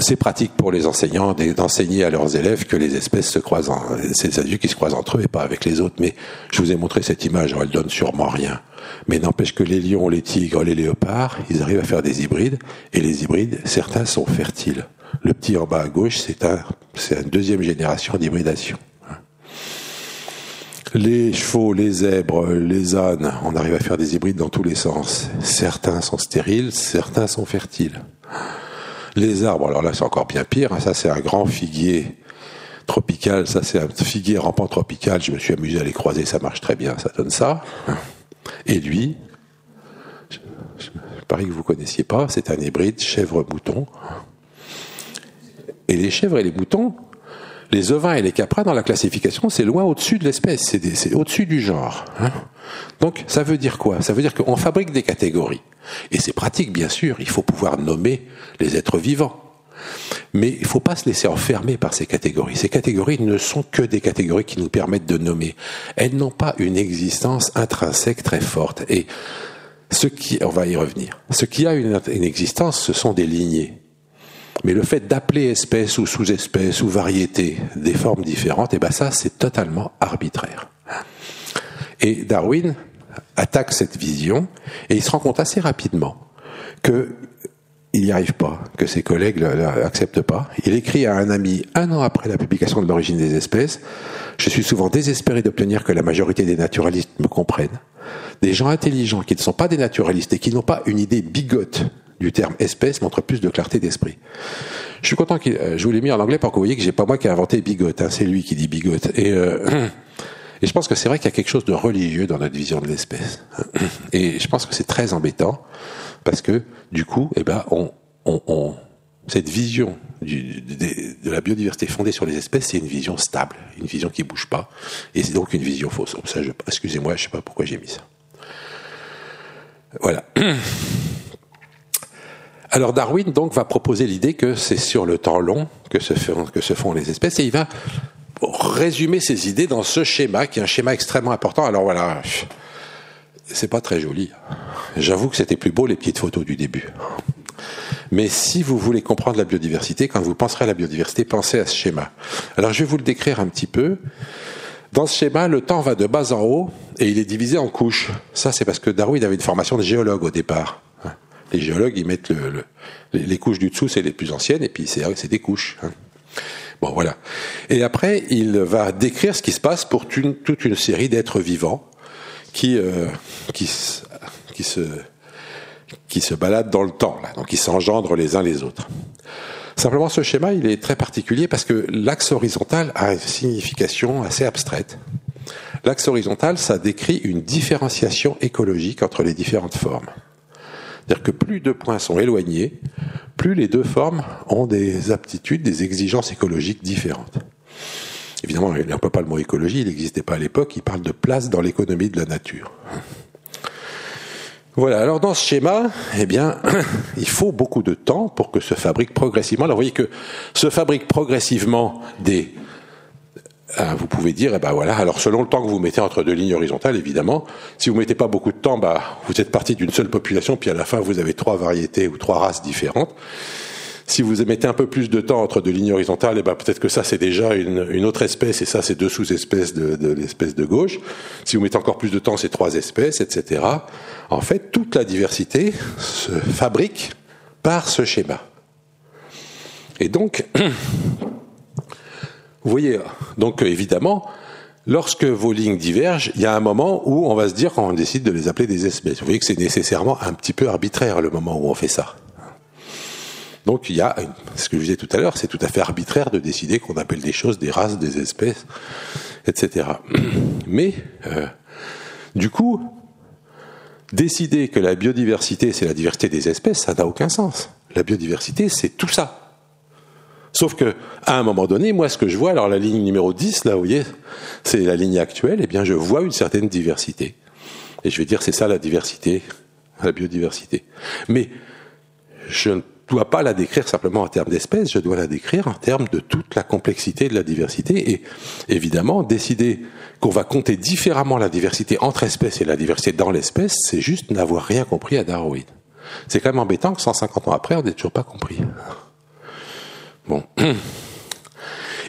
C'est pratique pour les enseignants d'enseigner à leurs élèves que les espèces se croisent, c'est les individus qui se croisent entre eux et pas avec les autres. Mais je vous ai montré cette image, elle donne sûrement rien. Mais n'empêche que les lions, les tigres, les léopards, ils arrivent à faire des hybrides, et les hybrides, certains sont fertiles. Le petit en bas à gauche, c'est une deuxième génération d'hybridation. Les chevaux, les zèbres, les ânes, on arrive à faire des hybrides dans tous les sens. Certains sont stériles, certains sont fertiles. Les arbres, alors là c'est encore bien pire, ça c'est un grand figuier tropical, ça c'est un figuier rampant tropical, je me suis amusé à les croiser, ça marche très bien, ça donne ça. Et lui, je parie que vous ne connaissiez pas, c'est un hybride chèvre-mouton. Et les chèvres et les moutons, les ovins et les caprins dans la classification, c'est loin au-dessus de l'espèce, c'est au-dessus du genre. Donc ça veut dire quoi ? Ça veut dire qu'on fabrique des catégories. Et c'est pratique, bien sûr, il faut pouvoir nommer les êtres vivants. Mais il ne faut pas se laisser enfermer par ces catégories. Ces catégories ne sont que des catégories qui nous permettent de nommer. Elles n'ont pas une existence intrinsèque très forte. Et on va y revenir. Ce qui a une existence, ce sont des lignées. Mais le fait d'appeler espèce ou sous-espèce ou variété des formes différentes, eh ben ça, c'est totalement arbitraire. Et Darwin attaque cette vision, et il se rend compte assez rapidement qu'il n'y arrive pas, que ses collègues l'acceptent pas. Il écrit à un ami 1 an après la publication de l'origine des espèces, « Je suis souvent désespéré d'obtenir que la majorité des naturalistes me comprennent. des gens intelligents qui ne sont pas des naturalistes et qui n'ont pas une idée bigote du terme espèce, montre plus de clarté d'esprit. Je suis content qu'il, je vous l'ai mis en anglais pour que vous voyez que j'ai pas moi qui ai inventé bigote, hein, c'est lui qui dit bigote. Et je pense que c'est vrai qu'il y a quelque chose de religieux dans notre vision de l'espèce. Et je pense que c'est très embêtant parce que du coup, eh ben, on cette vision de la biodiversité fondée sur les espèces, c'est une vision stable, une vision qui bouge pas, et c'est donc une vision fausse. Ça, excusez-moi, je sais pas pourquoi j'ai mis ça. Voilà. Alors Darwin donc va proposer l'idée que c'est sur le temps long que se font les espèces, et il va résumer ses idées dans ce schéma qui est un schéma extrêmement important. Alors voilà, c'est pas très joli. J'avoue que c'était plus beau les petites photos du début. Mais si vous voulez comprendre la biodiversité, quand vous penserez à la biodiversité, pensez à ce schéma. Alors je vais vous le décrire un petit peu. Dans ce schéma, le temps va de bas en haut et il est divisé en couches. Ça, c'est parce que Darwin avait une formation de géologue au départ. Les géologues, ils mettent les couches du dessous, c'est les plus anciennes, et puis c'est vrai que c'est des couches. Bon, voilà. Et après, il va décrire ce qui se passe pour toute une série d'êtres vivants qui se baladent dans le temps, là. Donc ils s'engendrent les uns les autres. Simplement, ce schéma, il est très particulier parce que l'axe horizontal a une signification assez abstraite. L'axe horizontal, ça décrit une différenciation écologique entre les différentes formes. C'est-à-dire que plus deux points sont éloignés, plus les deux formes ont des aptitudes, des exigences écologiques différentes. Évidemment, on n'emploie pas le mot écologie, il n'existait pas à l'époque, il parle de place dans l'économie de la nature. Voilà, alors dans ce schéma, eh bien, il faut beaucoup de temps pour que se fabriquent progressivement. Alors vous voyez que se fabriquent progressivement des... Vous pouvez dire, eh ben voilà, alors selon le temps que vous mettez entre deux lignes horizontales, évidemment, si vous mettez pas beaucoup de temps, bah, vous êtes parti d'une seule population, puis à la fin vous avez trois variétés ou trois races différentes. Si vous mettez un peu plus de temps entre deux lignes horizontales, eh ben peut-être que ça c'est déjà une autre espèce, et ça c'est deux sous-espèces de l'espèce de gauche. Si vous mettez encore plus de temps, c'est trois espèces, etc. En fait, toute la diversité se fabrique par ce schéma. Et donc... Vous voyez, donc évidemment, lorsque vos lignes divergent, il y a un moment où on va se dire, quand on décide de les appeler des espèces, vous voyez que c'est nécessairement un petit peu arbitraire le moment où on fait ça. Donc il y a, ce que je disais tout à l'heure, c'est tout à fait arbitraire de décider qu'on appelle des choses des races, des espèces, etc. Mais, du coup, décider que la biodiversité, c'est la diversité des espèces, ça n'a aucun sens. La biodiversité, c'est tout ça. Sauf que, à un moment donné, moi, ce que je vois, alors la ligne numéro 10, là, vous voyez, c'est la ligne actuelle, eh bien, je vois une certaine diversité. Et je vais dire, c'est ça la diversité, la biodiversité. Mais, je ne dois pas la décrire simplement en termes d'espèces, je dois la décrire en termes de toute la complexité de la diversité. Et, évidemment, décider qu'on va compter différemment la diversité entre espèces et la diversité dans l'espèce, c'est juste n'avoir rien compris à Darwin. C'est quand même embêtant que 150 ans après, on n'ait toujours pas compris. Bon.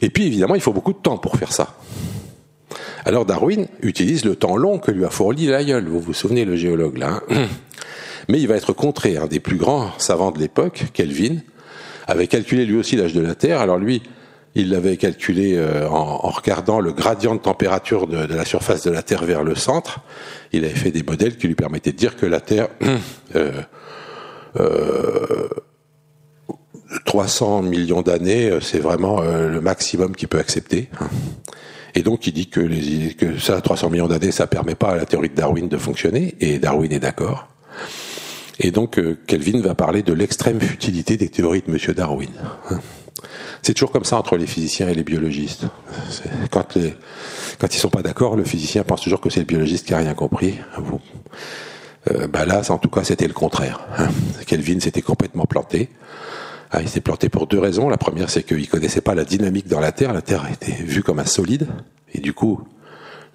Et puis évidemment, il faut beaucoup de temps pour faire ça. Alors Darwin utilise le temps long que lui a fourni Lyell, vous vous souvenez le géologue là. Hein. Mais il va être contré, un des plus grands savants de l'époque, Kelvin, avait calculé lui aussi l'âge de la Terre. Alors lui, il l'avait calculé en regardant le gradient de température de la surface de la Terre vers le centre. Il avait fait des modèles qui lui permettaient de dire que la Terre... 300 millions d'années, c'est vraiment le maximum qu'il peut accepter. Et donc, il dit que ça, 300 millions d'années, ça permet pas à la théorie de Darwin de fonctionner. Et Darwin est d'accord. Et donc, Kelvin va parler de l'extrême futilité des théories de Monsieur Darwin. C'est toujours comme ça entre les physiciens et les biologistes. Quand ils sont pas d'accord, le physicien pense toujours que c'est le biologiste qui a rien compris. Bah là, en tout cas, c'était le contraire. Kelvin s'était complètement planté. Ah, il s'est planté pour deux raisons. La première, c'est qu'il connaissait pas la dynamique dans la Terre. La Terre était vue comme un solide. Et du coup,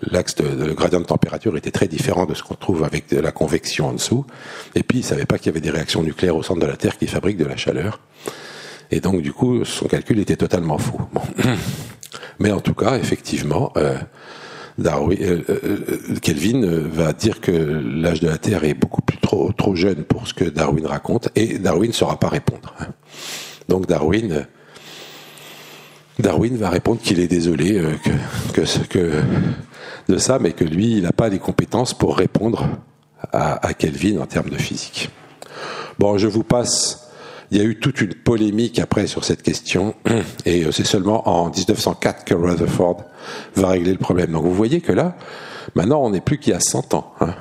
l'axe le gradient de température était très différent de ce qu'on trouve avec de la convection en dessous. Et puis, il savait pas qu'il y avait des réactions nucléaires au centre de la Terre qui fabriquent de la chaleur. Et donc, du coup, son calcul était totalement faux. Bon. Mais en tout cas, effectivement, Kelvin va dire que l'âge de la Terre est beaucoup plus trop jeune pour ce que Darwin raconte, et Darwin ne saura pas répondre. Donc Darwin Darwin va répondre qu'il est désolé de ça, mais que lui, il n'a pas les compétences pour répondre à Kelvin en termes de physique. Bon, je vous passe... Il y a eu toute une polémique après sur cette question, et c'est seulement en 1904 que Rutherford va régler le problème. Donc vous voyez que là, maintenant, on n'est plus qu'il y a 100 ans. Hein.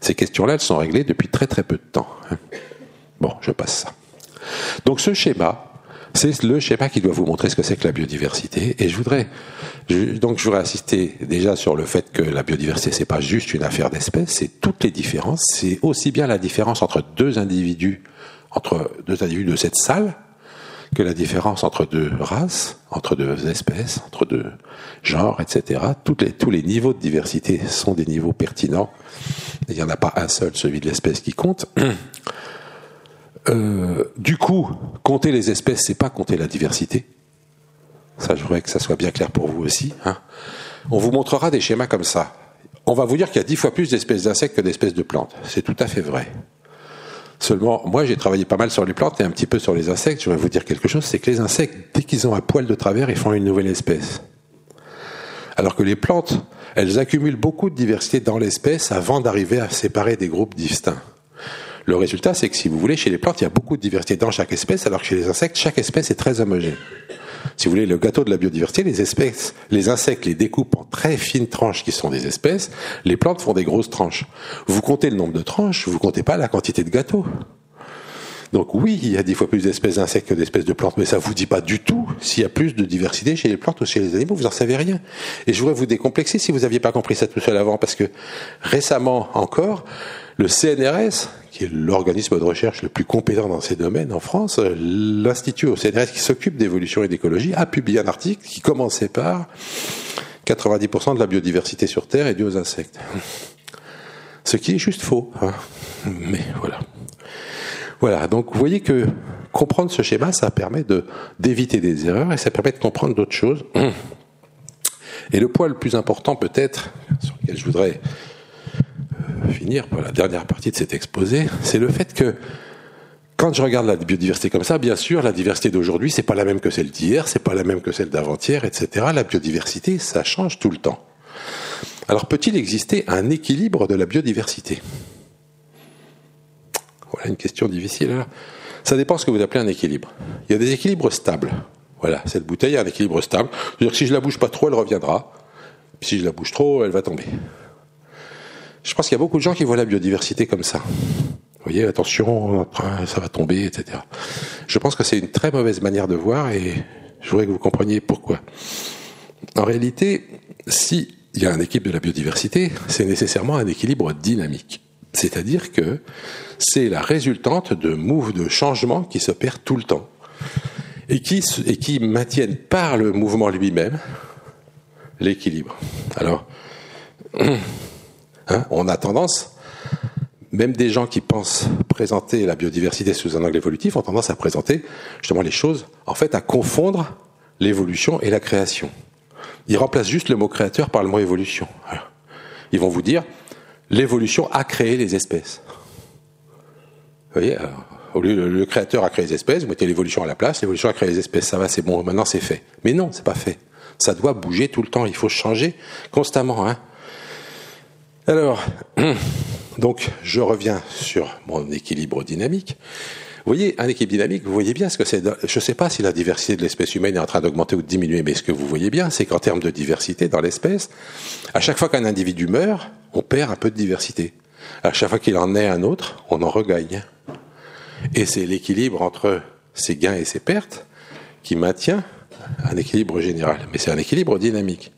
Ces questions-là, elles sont réglées depuis très très peu de temps. Bon, je passe ça. Donc ce schéma, c'est le schéma qui doit vous montrer ce que c'est que la biodiversité, et je voudrais insister déjà sur le fait que la biodiversité, c'est pas juste une affaire d'espèces, c'est toutes les différences, c'est aussi bien la différence entre deux individus de cette salle, que la différence entre deux races, entre deux espèces, entre deux genres, etc. Tous les niveaux de diversité sont des niveaux pertinents. Il n'y en a pas un seul, celui de l'espèce, qui compte. Du coup, compter les espèces, c'est pas compter la diversité. Ça, je voudrais que ça soit bien clair pour vous aussi. Hein. On vous montrera des schémas comme ça. On va vous dire qu'il y a 10 fois plus d'espèces d'insectes que d'espèces de plantes. C'est tout à fait vrai. Seulement, moi, j'ai travaillé pas mal sur les plantes et un petit peu sur les insectes. Je vais vous dire quelque chose, c'est que les insectes, dès qu'ils ont un poil de travers, ils font une nouvelle espèce. Alors que les plantes, elles accumulent beaucoup de diversité dans l'espèce avant d'arriver à séparer des groupes distincts. Le résultat, c'est que si vous voulez, chez les plantes, il y a beaucoup de diversité dans chaque espèce, alors que chez les insectes, chaque espèce est très homogène. Si vous voulez, le gâteau de la biodiversité, les insectes les découpent en très fines tranches qui sont des espèces, les plantes font des grosses tranches. Vous comptez le nombre de tranches, vous comptez pas la quantité de gâteau. Donc oui, il y a 10 fois plus d'espèces d'insectes que d'espèces de plantes, mais ça vous dit pas du tout s'il y a plus de diversité chez les plantes ou chez les animaux, vous en savez rien. Et je voudrais vous décomplexer si vous aviez pas compris ça tout seul avant, parce que récemment encore, le CNRS, qui est l'organisme de recherche le plus compétent dans ces domaines en France, l'Institut au CNRS qui s'occupe d'évolution et d'écologie, a publié un article qui commençait par 90% de la biodiversité sur Terre est due aux insectes. Ce qui est juste faux. Hein. Mais voilà. Voilà, donc vous voyez que comprendre ce schéma, ça permet d'éviter des erreurs et ça permet de comprendre d'autres choses. Et le point le plus important peut-être, sur lequel je voudrais... finir pour la dernière partie de cet exposé, c'est le fait que quand je regarde la biodiversité comme ça, bien sûr, la diversité d'aujourd'hui, c'est pas la même que celle d'hier, c'est pas la même que celle d'avant-hier, etc. La biodiversité, ça change tout le temps. Alors, peut-il exister un équilibre de la biodiversité ? Voilà une question difficile. Alors, ça dépend ce que vous appelez un équilibre. Il y a des équilibres stables. Voilà, cette bouteille a un équilibre stable. C'est-à-dire que si je la bouge pas trop, elle reviendra. Si je la bouge trop, elle va tomber. Je pense qu'il y a beaucoup de gens qui voient la biodiversité comme ça. Vous voyez, attention, ça va tomber, etc. Je pense que c'est une très mauvaise manière de voir et je voudrais que vous compreniez pourquoi. En réalité, s'il y a un équilibre de la biodiversité, c'est nécessairement un équilibre dynamique. C'est-à-dire que c'est la résultante de changements qui s'opèrent tout le temps et qui maintiennent par le mouvement lui-même l'équilibre. Alors... Hein, on a tendance, même des gens qui pensent présenter la biodiversité sous un angle évolutif, ont tendance à présenter justement les choses, en fait à confondre l'évolution et la création. Ils remplacent juste le mot créateur par le mot évolution. Alors, ils vont vous dire, l'évolution a créé les espèces. Vous voyez, alors, au lieu le créateur a créé les espèces, vous mettez l'évolution à la place, l'évolution a créé les espèces, ça va, c'est bon, maintenant c'est fait. Mais non, c'est pas fait. Ça doit bouger tout le temps, il faut changer constamment, hein. Alors, donc, je reviens sur mon équilibre dynamique. Vous voyez, un équilibre dynamique, vous voyez bien ce que c'est. Je ne sais pas si la diversité de l'espèce humaine est en train d'augmenter ou de diminuer, mais ce que vous voyez bien, c'est qu'en termes de diversité dans l'espèce, à chaque fois qu'un individu meurt, on perd un peu de diversité. À chaque fois qu'il en naît un autre, on en regagne. Et c'est l'équilibre entre ses gains et ses pertes qui maintient un équilibre général. Mais c'est un équilibre dynamique.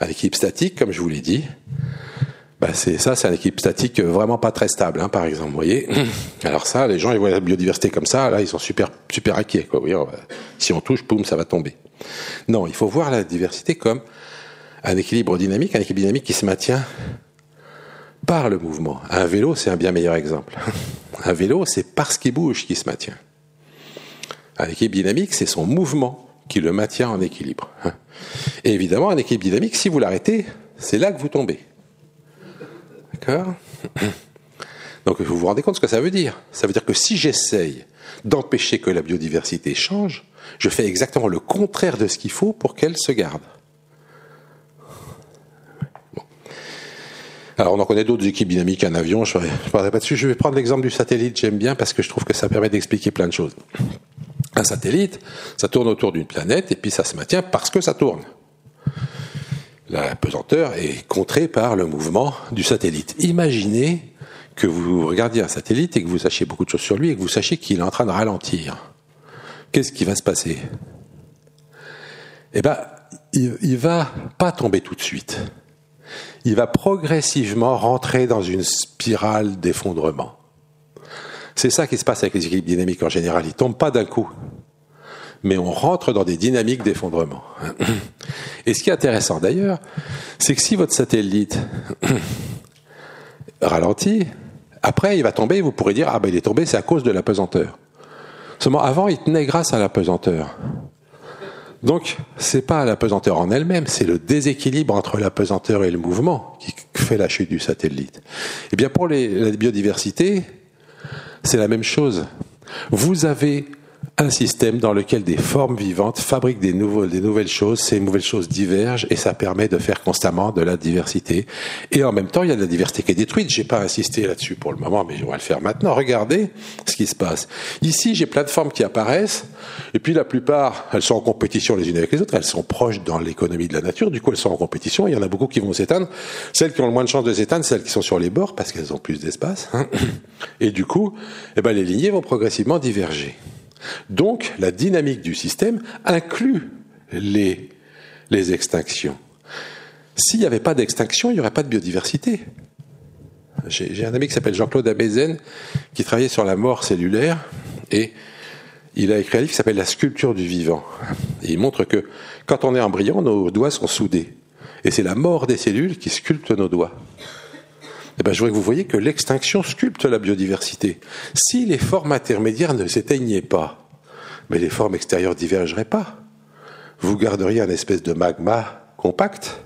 Un équilibre statique, comme je vous l'ai dit, c'est un équilibre statique vraiment pas très stable, hein, par exemple, vous voyez. Alors ça, les gens, ils voient la biodiversité comme ça, là, ils sont super, super inquiets, quoi. Vous voyez, si on touche, boum, ça va tomber. Non, il faut voir la diversité comme un équilibre dynamique qui se maintient par le mouvement. Un vélo, c'est un bien meilleur exemple. Un vélo, c'est parce qu'il bouge qu'il se maintient. Un équilibre dynamique, c'est son mouvement qui le maintient en équilibre. Et évidemment, un équilibre dynamique, si vous l'arrêtez, c'est là que vous tombez. D'accord ? Donc vous vous rendez compte ce que ça veut dire ? Ça veut dire que si j'essaye d'empêcher que la biodiversité change, Je fais exactement le contraire de ce qu'il faut pour qu'elle se garde. Bon. Alors on en connaît d'autres équipes dynamiques, un avion, je ne parlerai pas dessus. Je vais prendre l'exemple du satellite, j'aime bien parce que je trouve que ça permet d'expliquer plein de choses. Un satellite, ça tourne autour d'une planète et puis ça se maintient parce que ça tourne. La pesanteur est contrée par le mouvement du satellite. Imaginez que vous regardiez un satellite et que vous sachiez beaucoup de choses sur lui et que vous sachiez qu'il est en train de ralentir. Qu'est-ce qui va se passer? Eh bien, il ne va pas tomber tout de suite. Il va progressivement rentrer dans une spirale d'effondrement. C'est ça qui se passe avec les équilibres dynamiques en général. Ils ne tombent pas d'un coup, mais on rentre dans des dynamiques d'effondrement. Et ce qui est intéressant d'ailleurs, c'est que si votre satellite ralentit, après il va tomber et vous pourrez dire « Ah ben il est tombé, c'est à cause de la pesanteur ». Seulement avant, il tenait grâce à la pesanteur. Donc, ce n'est pas la pesanteur en elle-même, c'est le déséquilibre entre la pesanteur et le mouvement qui fait la chute du satellite. Eh bien, pour la biodiversité, c'est la même chose. Vous avez un système dans lequel des formes vivantes fabriquent des nouvelles choses, ces nouvelles choses divergent et ça permet de faire constamment de la diversité. Et en même temps, il y a de la diversité qui est détruite. Je n'ai pas insisté là-dessus pour le moment, mais on va le faire maintenant. Regardez ce qui se passe. Ici, j'ai plein de formes qui apparaissent et puis la plupart, elles sont en compétition les unes avec les autres, elles sont proches dans l'économie de la nature, du coup elles sont en compétition, il y en a beaucoup qui vont s'éteindre. Celles qui ont le moins de chances de s'éteindre, celles qui sont sur les bords parce qu'elles ont plus d'espace. Et du coup, les lignées vont progressivement diverger. Donc, la dynamique du système inclut les extinctions. S'il n'y avait pas d'extinction, il n'y aurait pas de biodiversité. J'ai un ami qui s'appelle Jean-Claude Abézen, qui travaillait sur la mort cellulaire, et il a écrit un livre qui s'appelle « La sculpture du vivant ». Et il montre que, quand on est embryon, nos doigts sont soudés. Et c'est la mort des cellules qui sculpte nos doigts. Eh bien, je voudrais que vous voyez que l'extinction sculpte la biodiversité. Si les formes intermédiaires ne s'éteignaient pas, mais les formes extérieures divergeraient pas, vous garderiez un espèce de magma compact.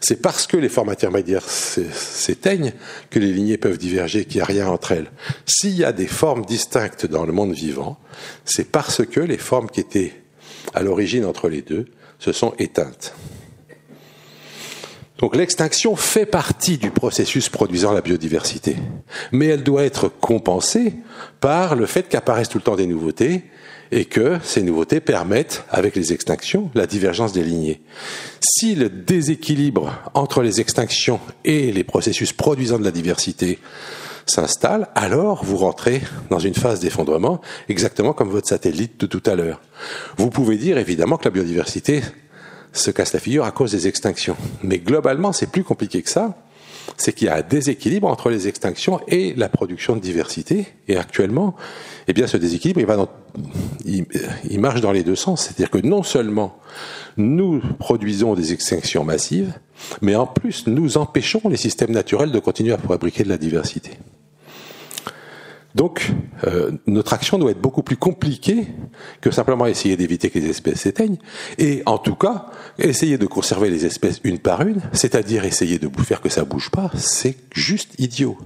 C'est parce que les formes intermédiaires s'éteignent que les lignées peuvent diverger, qu'il n'y a rien entre elles. S'il y a des formes distinctes dans le monde vivant, c'est parce que les formes qui étaient à l'origine entre les deux se sont éteintes. Donc l'extinction fait partie du processus produisant la biodiversité, mais elle doit être compensée par le fait qu'apparaissent tout le temps des nouveautés et que ces nouveautés permettent, avec les extinctions, la divergence des lignées. Si le déséquilibre entre les extinctions et les processus produisant de la diversité s'installe, alors vous rentrez dans une phase d'effondrement, exactement comme votre satellite de tout à l'heure. Vous pouvez dire évidemment que la biodiversité se casse la figure à cause des extinctions. Mais globalement, c'est plus compliqué que ça. C'est qu'il y a un déséquilibre entre les extinctions et la production de diversité. Et actuellement, ce déséquilibre, il marche dans les deux sens. C'est-à-dire que non seulement nous produisons des extinctions massives, mais en plus, nous empêchons les systèmes naturels de continuer à fabriquer de la diversité. Donc, notre action doit être beaucoup plus compliquée que simplement essayer d'éviter que les espèces s'éteignent, et en tout cas, essayer de conserver les espèces une par une, c'est-à-dire essayer de faire que ça bouge pas, c'est juste idiot.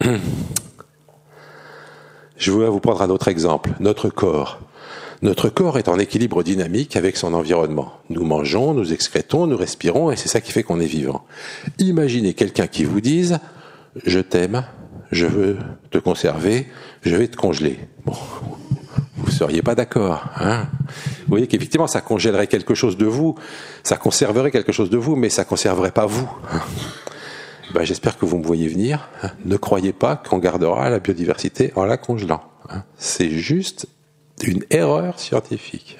Je vais vous prendre un autre exemple, notre corps. Notre corps est en équilibre dynamique avec son environnement. Nous mangeons, nous excrétons, nous respirons, et c'est ça qui fait qu'on est vivant. Imaginez quelqu'un qui vous dise « Je t'aime ». Je veux te conserver, je vais te congeler. Bon, vous ne seriez pas d'accord, hein ? Vous voyez qu'effectivement, ça congèlerait quelque chose de vous, ça conserverait quelque chose de vous, mais ça ne conserverait pas vous. J'espère que vous me voyez venir. Ne croyez pas qu'on gardera la biodiversité en la congelant. C'est juste une erreur scientifique.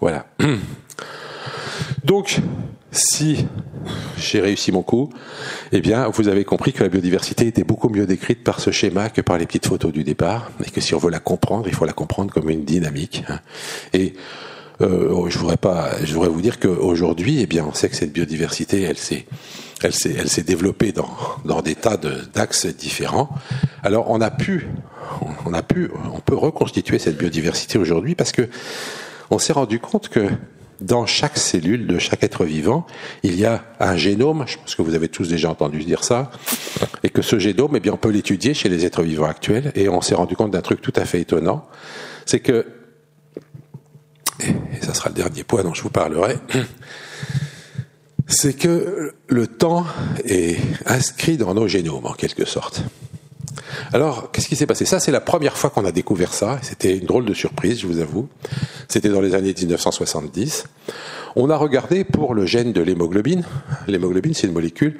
Voilà. Donc, si j'ai réussi mon coup, vous avez compris que la biodiversité était beaucoup mieux décrite par ce schéma que par les petites photos du départ, et que si on veut la comprendre, il faut la comprendre comme une dynamique. Et je voudrais vous dire qu'aujourd'hui, on sait que cette biodiversité, elle s'est développée dans des tas d'axes différents. Alors on peut reconstituer cette biodiversité aujourd'hui parce que on s'est rendu compte que dans chaque cellule de chaque être vivant, il y a un génome, je pense que vous avez tous déjà entendu dire ça, et que ce génome, eh bien, on peut l'étudier chez les êtres vivants actuels, et on s'est rendu compte d'un truc tout à fait étonnant, c'est que, et ça sera le dernier point dont je vous parlerai, c'est que le temps est inscrit dans nos génomes, en quelque sorte. Alors, qu'est-ce qui s'est passé? Ça, c'est la première fois qu'on a découvert ça. C'était une drôle de surprise, je vous avoue. C'était dans les années 1970. On a regardé pour le gène de l'hémoglobine. L'hémoglobine, c'est une molécule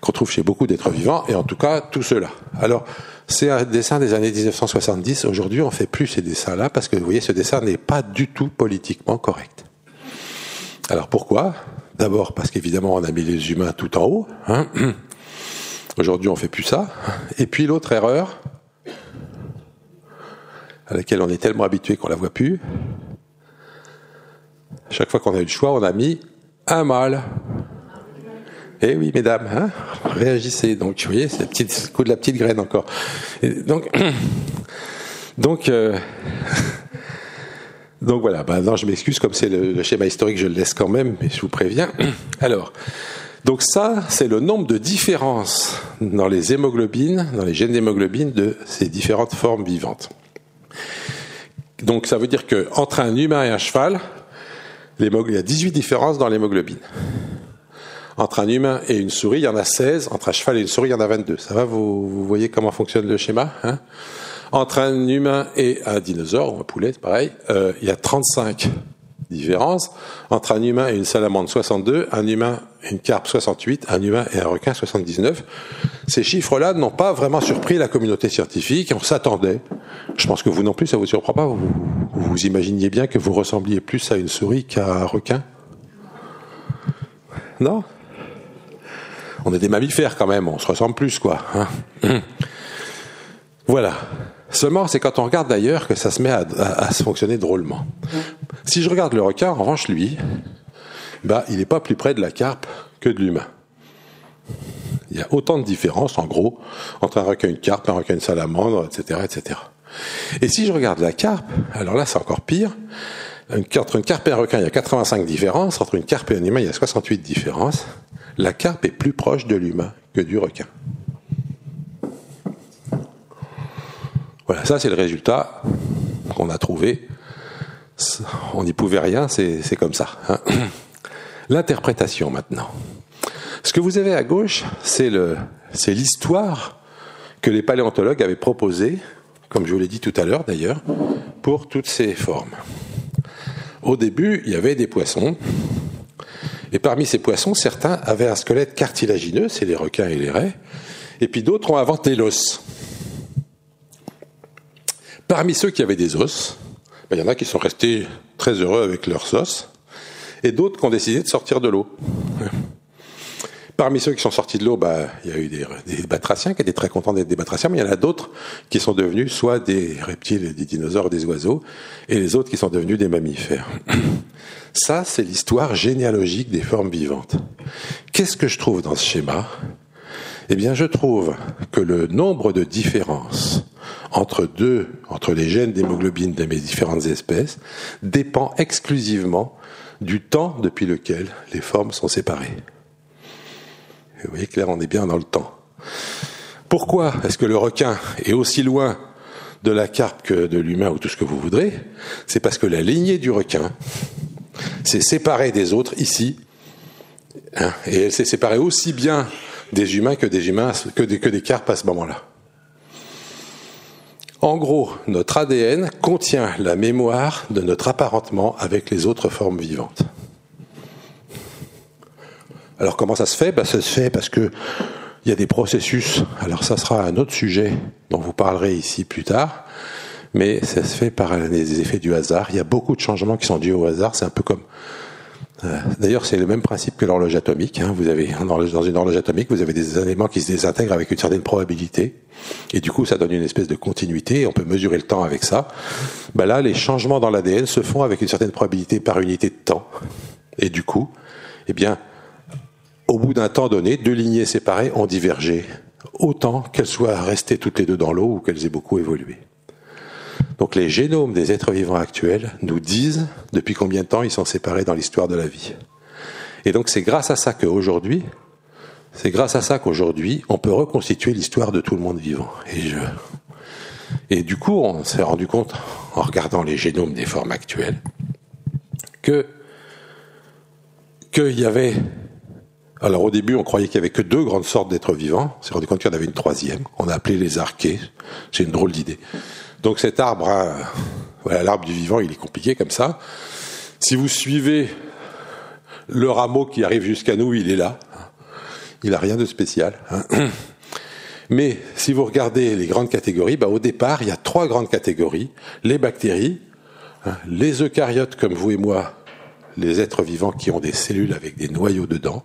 qu'on trouve chez beaucoup d'êtres vivants, et en tout cas, tout cela. Alors, c'est un dessin des années 1970. Aujourd'hui, on ne fait plus ces dessins-là, parce que, vous voyez, ce dessin n'est pas du tout politiquement correct. Alors, pourquoi? D'abord, parce qu'évidemment, on a mis les humains tout en haut, hein. Aujourd'hui, on ne fait plus ça. Et puis l'autre erreur, à laquelle on est tellement habitué qu'on ne la voit plus, chaque fois qu'on a eu le choix, on a mis un mâle. Eh oui, mesdames, hein, réagissez. Donc, vous voyez, c'est le coup de la petite graine encore. Et donc voilà, bah non, je m'excuse, comme c'est le schéma historique, je le laisse quand même, mais je vous préviens. Alors... donc ça, c'est le nombre de différences dans les hémoglobines, dans les gènes d'hémoglobine de ces différentes formes vivantes. Donc ça veut dire qu'entre un humain et un cheval, il y a 18 différences dans l'hémoglobine. Entre un humain et une souris, il y en a 16. Entre un cheval et une souris, il y en a 22. Ça va, vous voyez comment fonctionne le schéma, hein? Entre un humain et un dinosaure, ou un poulet, c'est pareil, il y a 35 différences. Entre un humain et une salamandre, 62, un humain et une carpe, 68, un humain et un requin, 79. Ces chiffres-là n'ont pas vraiment surpris la communauté scientifique, on s'attendait. Je pense que vous non plus, ça ne vous surprend pas, vous imaginiez bien que vous ressembliez plus à une souris qu'à un requin? Non? On est des mammifères quand même, on se ressemble plus, quoi, hein. Voilà. Seulement, c'est quand on regarde d'ailleurs que ça se met à se fonctionner drôlement. Si je regarde le requin, en revanche, lui, bah, il n'est pas plus près de la carpe que de l'humain. Il y a autant de différences, en gros, entre un requin et une carpe, un requin et une salamandre, etc., etc. Et si je regarde la carpe, alors là, c'est encore pire. Entre une carpe et un requin, il y a 85 différences. Entre une carpe et un humain, il y a 68 différences. La carpe est plus proche de l'humain que du requin. Voilà, ça c'est le résultat qu'on a trouvé. On n'y pouvait rien, c'est comme ça, hein. L'interprétation maintenant. Ce que vous avez à gauche, c'est l'histoire que les paléontologues avaient proposée, comme je vous l'ai dit tout à l'heure d'ailleurs, pour toutes ces formes. Au début, il y avait des poissons, et parmi ces poissons, certains avaient un squelette cartilagineux, c'est les requins et les raies, et puis d'autres ont inventé l'os. Parmi ceux qui avaient des os, ben, il y en a qui sont restés très heureux avec leurs os, et d'autres qui ont décidé de sortir de l'eau. Parmi ceux qui sont sortis de l'eau, ben, il y a eu des batraciens qui étaient très contents d'être des batraciens, mais il y en a d'autres qui sont devenus soit des reptiles, des dinosaures, des oiseaux, et les autres qui sont devenus des mammifères. Ça, c'est l'histoire généalogique des formes vivantes. Qu'est-ce que je trouve dans ce schéma ? Eh bien, je trouve que le nombre de différences entre les gènes d'hémoglobine de mes différentes espèces dépend exclusivement du temps depuis lequel les formes sont séparées. Et vous voyez que là, on est bien dans le temps. Pourquoi est-ce que le requin est aussi loin de la carpe que de l'humain ou tout ce que vous voudrez? C'est parce que la lignée du requin s'est séparée des autres ici, hein, et elle s'est séparée aussi bien des humains que des carpes à ce moment-là. En gros, notre ADN contient la mémoire de notre apparentement avec les autres formes vivantes. Alors comment ça se fait ? Ça se fait parce qu'il y a des processus, alors ça sera un autre sujet dont vous parlerez ici plus tard, mais ça se fait par les effets du hasard. Il y a beaucoup de changements qui sont dus au hasard, c'est un peu comme... D'ailleurs, c'est le même principe que l'horloge atomique, hein. Vous avez, dans une horloge atomique, vous avez des éléments qui se désintègrent avec une certaine probabilité, et du coup, ça donne une espèce de continuité, et on peut mesurer le temps avec ça. Ben là, les changements dans l'ADN se font avec une certaine probabilité par unité de temps, et du coup, eh bien, au bout d'un temps donné, deux lignées séparées ont divergé, autant qu'elles soient restées toutes les deux dans l'eau ou qu'elles aient beaucoup évolué. Donc les génomes des êtres vivants actuels nous disent depuis combien de temps ils sont séparés dans l'histoire de la vie. Et donc c'est grâce à ça qu'aujourd'hui, on peut reconstituer l'histoire de tout le monde vivant. Et du coup, on s'est rendu compte, en regardant les génomes des formes actuelles, qu'il y avait... Alors au début, on croyait qu'il n'y avait que deux grandes sortes d'êtres vivants. On s'est rendu compte qu'il y en avait une troisième. On a appelé les archées. C'est une drôle d'idée. Donc cet arbre, hein, voilà, l'arbre du vivant, il est compliqué comme ça. Si vous suivez le rameau qui arrive jusqu'à nous, il est là. Il n'a rien de spécial. Mais si vous regardez les grandes catégories, bah, au départ, il y a trois grandes catégories. Les bactéries, les eucaryotes comme vous et moi, les êtres vivants qui ont des cellules avec des noyaux dedans,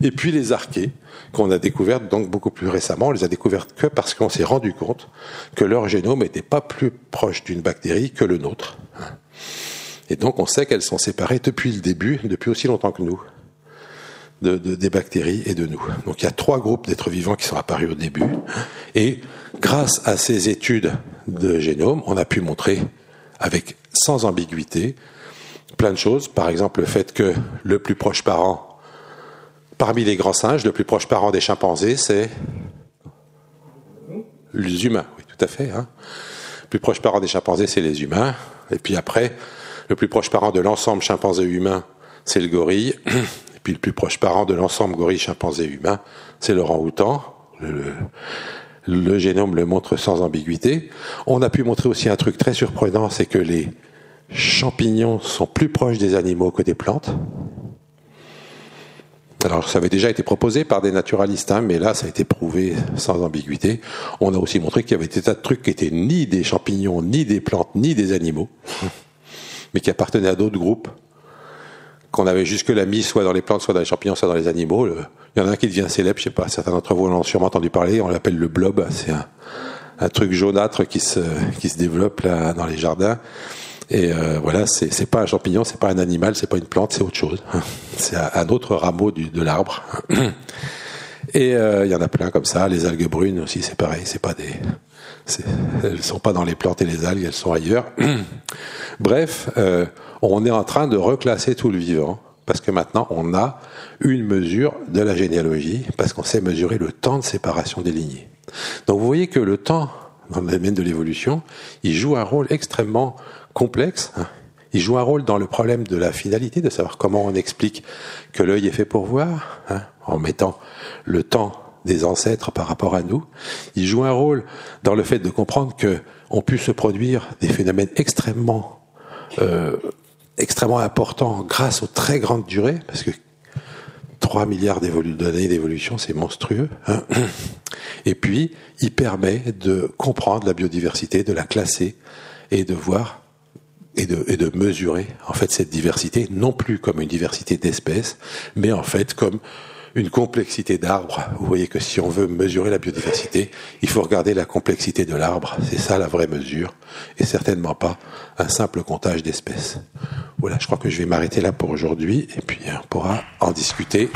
et puis les archées, qu'on a découvertes donc beaucoup plus récemment. On les a découvertes que parce qu'on s'est rendu compte que leur génome n'était pas plus proche d'une bactérie que le nôtre. Et donc on sait qu'elles sont séparées depuis le début, depuis aussi longtemps que nous, des bactéries et de nous. Donc il y a trois groupes d'êtres vivants qui sont apparus au début, et grâce à ces études de génome, on a pu montrer avec sans ambiguïté plein de choses, par exemple le fait que le plus proche parent, parmi les grands singes, le plus proche parent des chimpanzés, c'est les humains, oui tout à fait. Hein. Le plus proche parent des chimpanzés, c'est les humains. Et puis après, le plus proche parent de l'ensemble chimpanzé-humain, c'est le gorille. Et puis le plus proche parent de l'ensemble gorille-chimpanzé-humain, c'est l'orang-outan. Le génome le montre sans ambiguïté. On a pu montrer aussi un truc très surprenant, c'est que les champignons sont plus proches des animaux que des plantes. Alors ça avait déjà été proposé par des naturalistes, hein, mais là ça a été prouvé sans ambiguïté. On a aussi montré qu'il y avait des tas de trucs qui étaient ni des champignons, ni des plantes, ni des animaux, mais qui appartenaient à d'autres groupes qu'on avait jusque-là mis soit dans les plantes, soit dans les champignons, soit dans les animaux. Il y en a un qui devient célèbre, je sais pas, certains d'entre vous en ont sûrement entendu parler, on l'appelle le blob, c'est un truc jaunâtre qui se développe là dans les jardins. Et voilà, c'est pas un champignon, c'est pas un animal, c'est pas une plante, c'est autre chose. C'est un autre rameau de l'arbre. Et il y en a plein comme ça. Les algues brunes aussi, c'est pareil. Elles sont pas dans les plantes et les algues, elles sont ailleurs. Bref, on est en train de reclasser tout le vivant parce que maintenant on a une mesure de la généalogie parce qu'on sait mesurer le temps de séparation des lignées. Donc vous voyez que le temps dans le domaine de l'évolution, il joue un rôle extrêmement complexe. Il joue un rôle dans le problème de la finalité, de savoir comment on explique que l'œil est fait pour voir, hein, en mettant le temps des ancêtres par rapport à nous. Il joue un rôle dans le fait de comprendre qu'on peut se produire des phénomènes extrêmement importants grâce aux très grandes durées, parce que 3 milliards d'années d'évolution, c'est monstrueux. Hein. Et puis, il permet de comprendre la biodiversité, de la classer, et de voir et de mesurer en fait cette diversité, non plus comme une diversité d'espèces, mais en fait comme une complexité d'arbres. Vous voyez que si on veut mesurer la biodiversité, il faut regarder la complexité de l'arbre, c'est ça la vraie mesure, et certainement pas un simple comptage d'espèces. Voilà, je crois que je vais m'arrêter là pour aujourd'hui, et puis on pourra en discuter.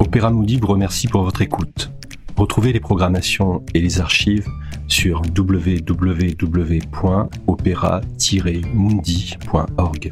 Opéra Mundi vous remercie pour votre écoute. Retrouvez les programmations et les archives sur www.opera-mundi.org.